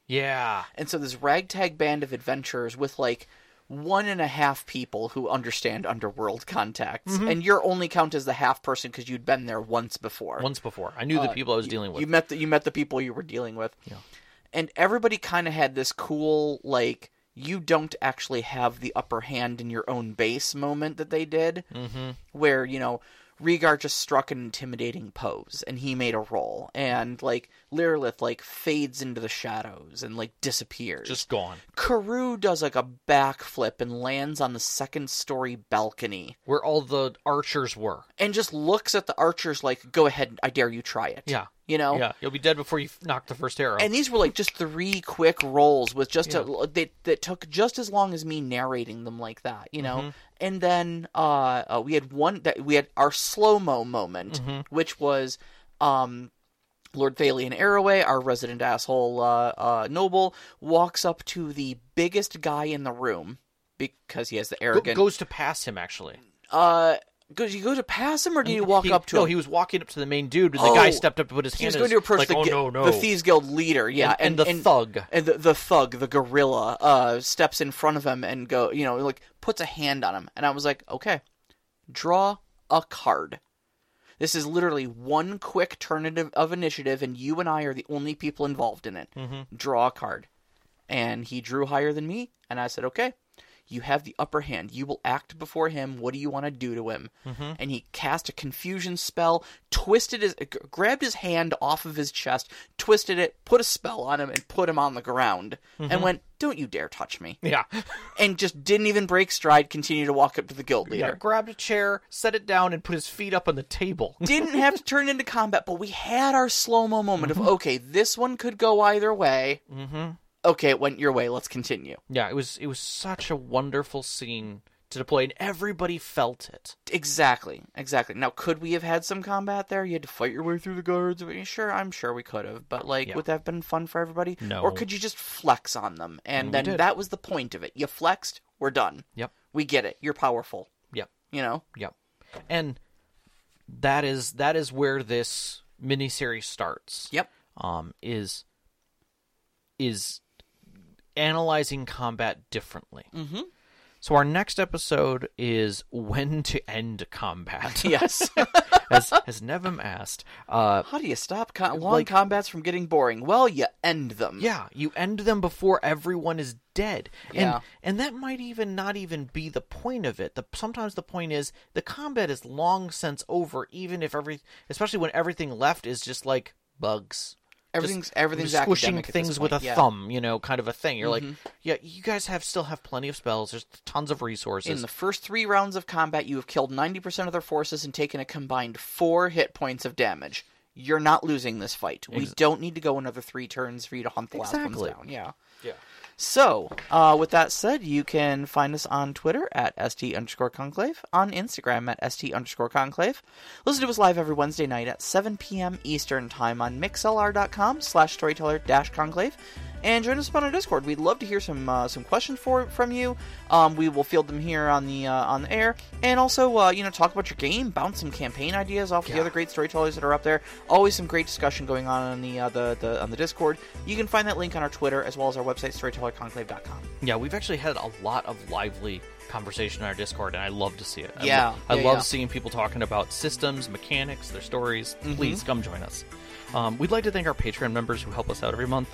Yeah. And so this ragtag band of adventurers with like 1.5 people who understand underworld contacts. And you're only count as the half person because you'd been there once before. I knew the people I was dealing with. You met the people you were dealing with. Yeah. And everybody kind of had this cool, like, you don't actually have the upper hand in your own base moment that they did. Mm-hmm. Where, you know, Rhaegar just struck an intimidating pose, and he made a roll. And, like, Lyrillith, like, fades into the shadows and, like, disappears. Just gone. Karoo does, like, a backflip and lands on the second-story balcony. Where all the archers were. And just looks at the archers like, go ahead, I dare you try it. Yeah. You know? Yeah, you'll be dead before you knock the first arrow. And these were, like, just three quick rolls with just that took just as long as me narrating them like that, you know? Mm-hmm. And then we had our slow-mo moment, mm-hmm. which was Lord Thalian Arroway, our resident asshole noble, walks up to the biggest guy in the room because he has the arrogant... Goes to pass him, actually. Did you go to pass him, or did you walk up to him? No, he was walking up to the main dude, and the guy stepped up to put his hand in. He was going to approach like, the Thieves Guild leader, yeah. And the thug. And the thug, the gorilla, steps in front of him and puts a hand on him. And I was like, okay, draw a card. This is literally one quick turn of initiative, and you and I are the only people involved in it. Mm-hmm. Draw a card. And he drew higher than me, and I said, okay. You have the upper hand. You will act before him. What do you want to do to him? Mm-hmm. And he cast a confusion spell, grabbed his hand off of his chest, twisted it, put a spell on him, and put him on the ground. Mm-hmm. And went, don't you dare touch me. Yeah. And just didn't even break stride, continued to walk up to the guild leader. Yeah, grabbed a chair, set it down, and put his feet up on the table. Didn't have to turn into combat, but we had our slow-mo moment mm-hmm. of, okay, this one could go either way. Mm-hmm. Okay, it went your way. Let's continue. Yeah, it was such a wonderful scene to deploy, and everybody felt it. Exactly. Now, could we have had some combat there? You had to fight your way through the guards. Sure, I'm sure we could have, but would that have been fun for everybody? No. Or could you just flex on them? And then that was the point of it. You flexed. We're done. Yep. We get it. You're powerful. Yep. You know. Yep. And that is where this miniseries starts. Yep. Is analyzing combat differently. Mm-hmm. So our next episode is when to end combat. Yes. As Nevim asked. How do you stop long combats from getting boring? Well, you end them. Yeah, you end them before everyone is dead. Yeah. And that might even not even be the point of it. Sometimes the point is the combat is long since over, even if especially when everything left is just like bugs. Everything's squishing things with a thumb, kind of a thing. You're mm-hmm. You guys still have plenty of spells. There's tons of resources. In the first 3 rounds of combat, you have killed 90% of their forces and taken a combined 4 hit points of damage. You're not losing this fight. We don't need to go another 3 turns for you to hunt the last ones down. Yeah. Yeah. So, with that said, you can find us on Twitter at @ST_Conclave, on Instagram at @ST_Conclave. Listen to us live every Wednesday night at 7 p.m. Eastern Time on mixlr.com/storyteller-conclave. And join us up on our Discord. We'd love to hear some questions from you. We will field them here on the air, and also talk about your game, bounce some campaign ideas off of the other great storytellers that are up there. Always some great discussion going on the on the Discord. You can find that link on our Twitter as well as our website storytellerconclave.com. Yeah, we've actually had a lot of lively conversation on our Discord, and I love to see it. I love seeing people talking about systems, mechanics, their stories. Mm-hmm. Please come join us. We'd like to thank our Patreon members who help us out every month.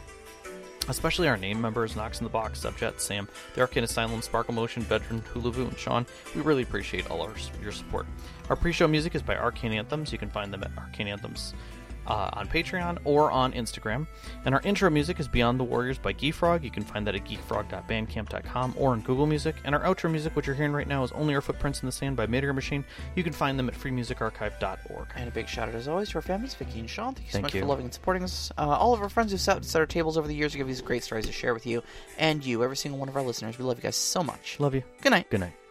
Especially our name members, Knox in the Box, Subjet, Sam, The Arcane Asylum, Sparkle Motion, Veteran, Hulavu, and Sean. We really appreciate all your support. Our pre-show music is by Arcane Anthems. You can find them at Arcane Anthems on Patreon or on Instagram. And our intro music is Beyond the Warriors by Geefrog. You can find that at geefrog.bandcamp.com or on Google Music. And our outro music, what you're hearing right now, is Only Our Footprints in the Sand by Major Machine. You can find them at freemusicarchive.org. And a big shout out, as always, to our families, Vicky and Sean. Thank you so much for loving and supporting us. All of our friends who've set our tables over the years to give these great stories to share with you. And you, every single one of our listeners. We love you guys so much. Love you. Good night. Good night.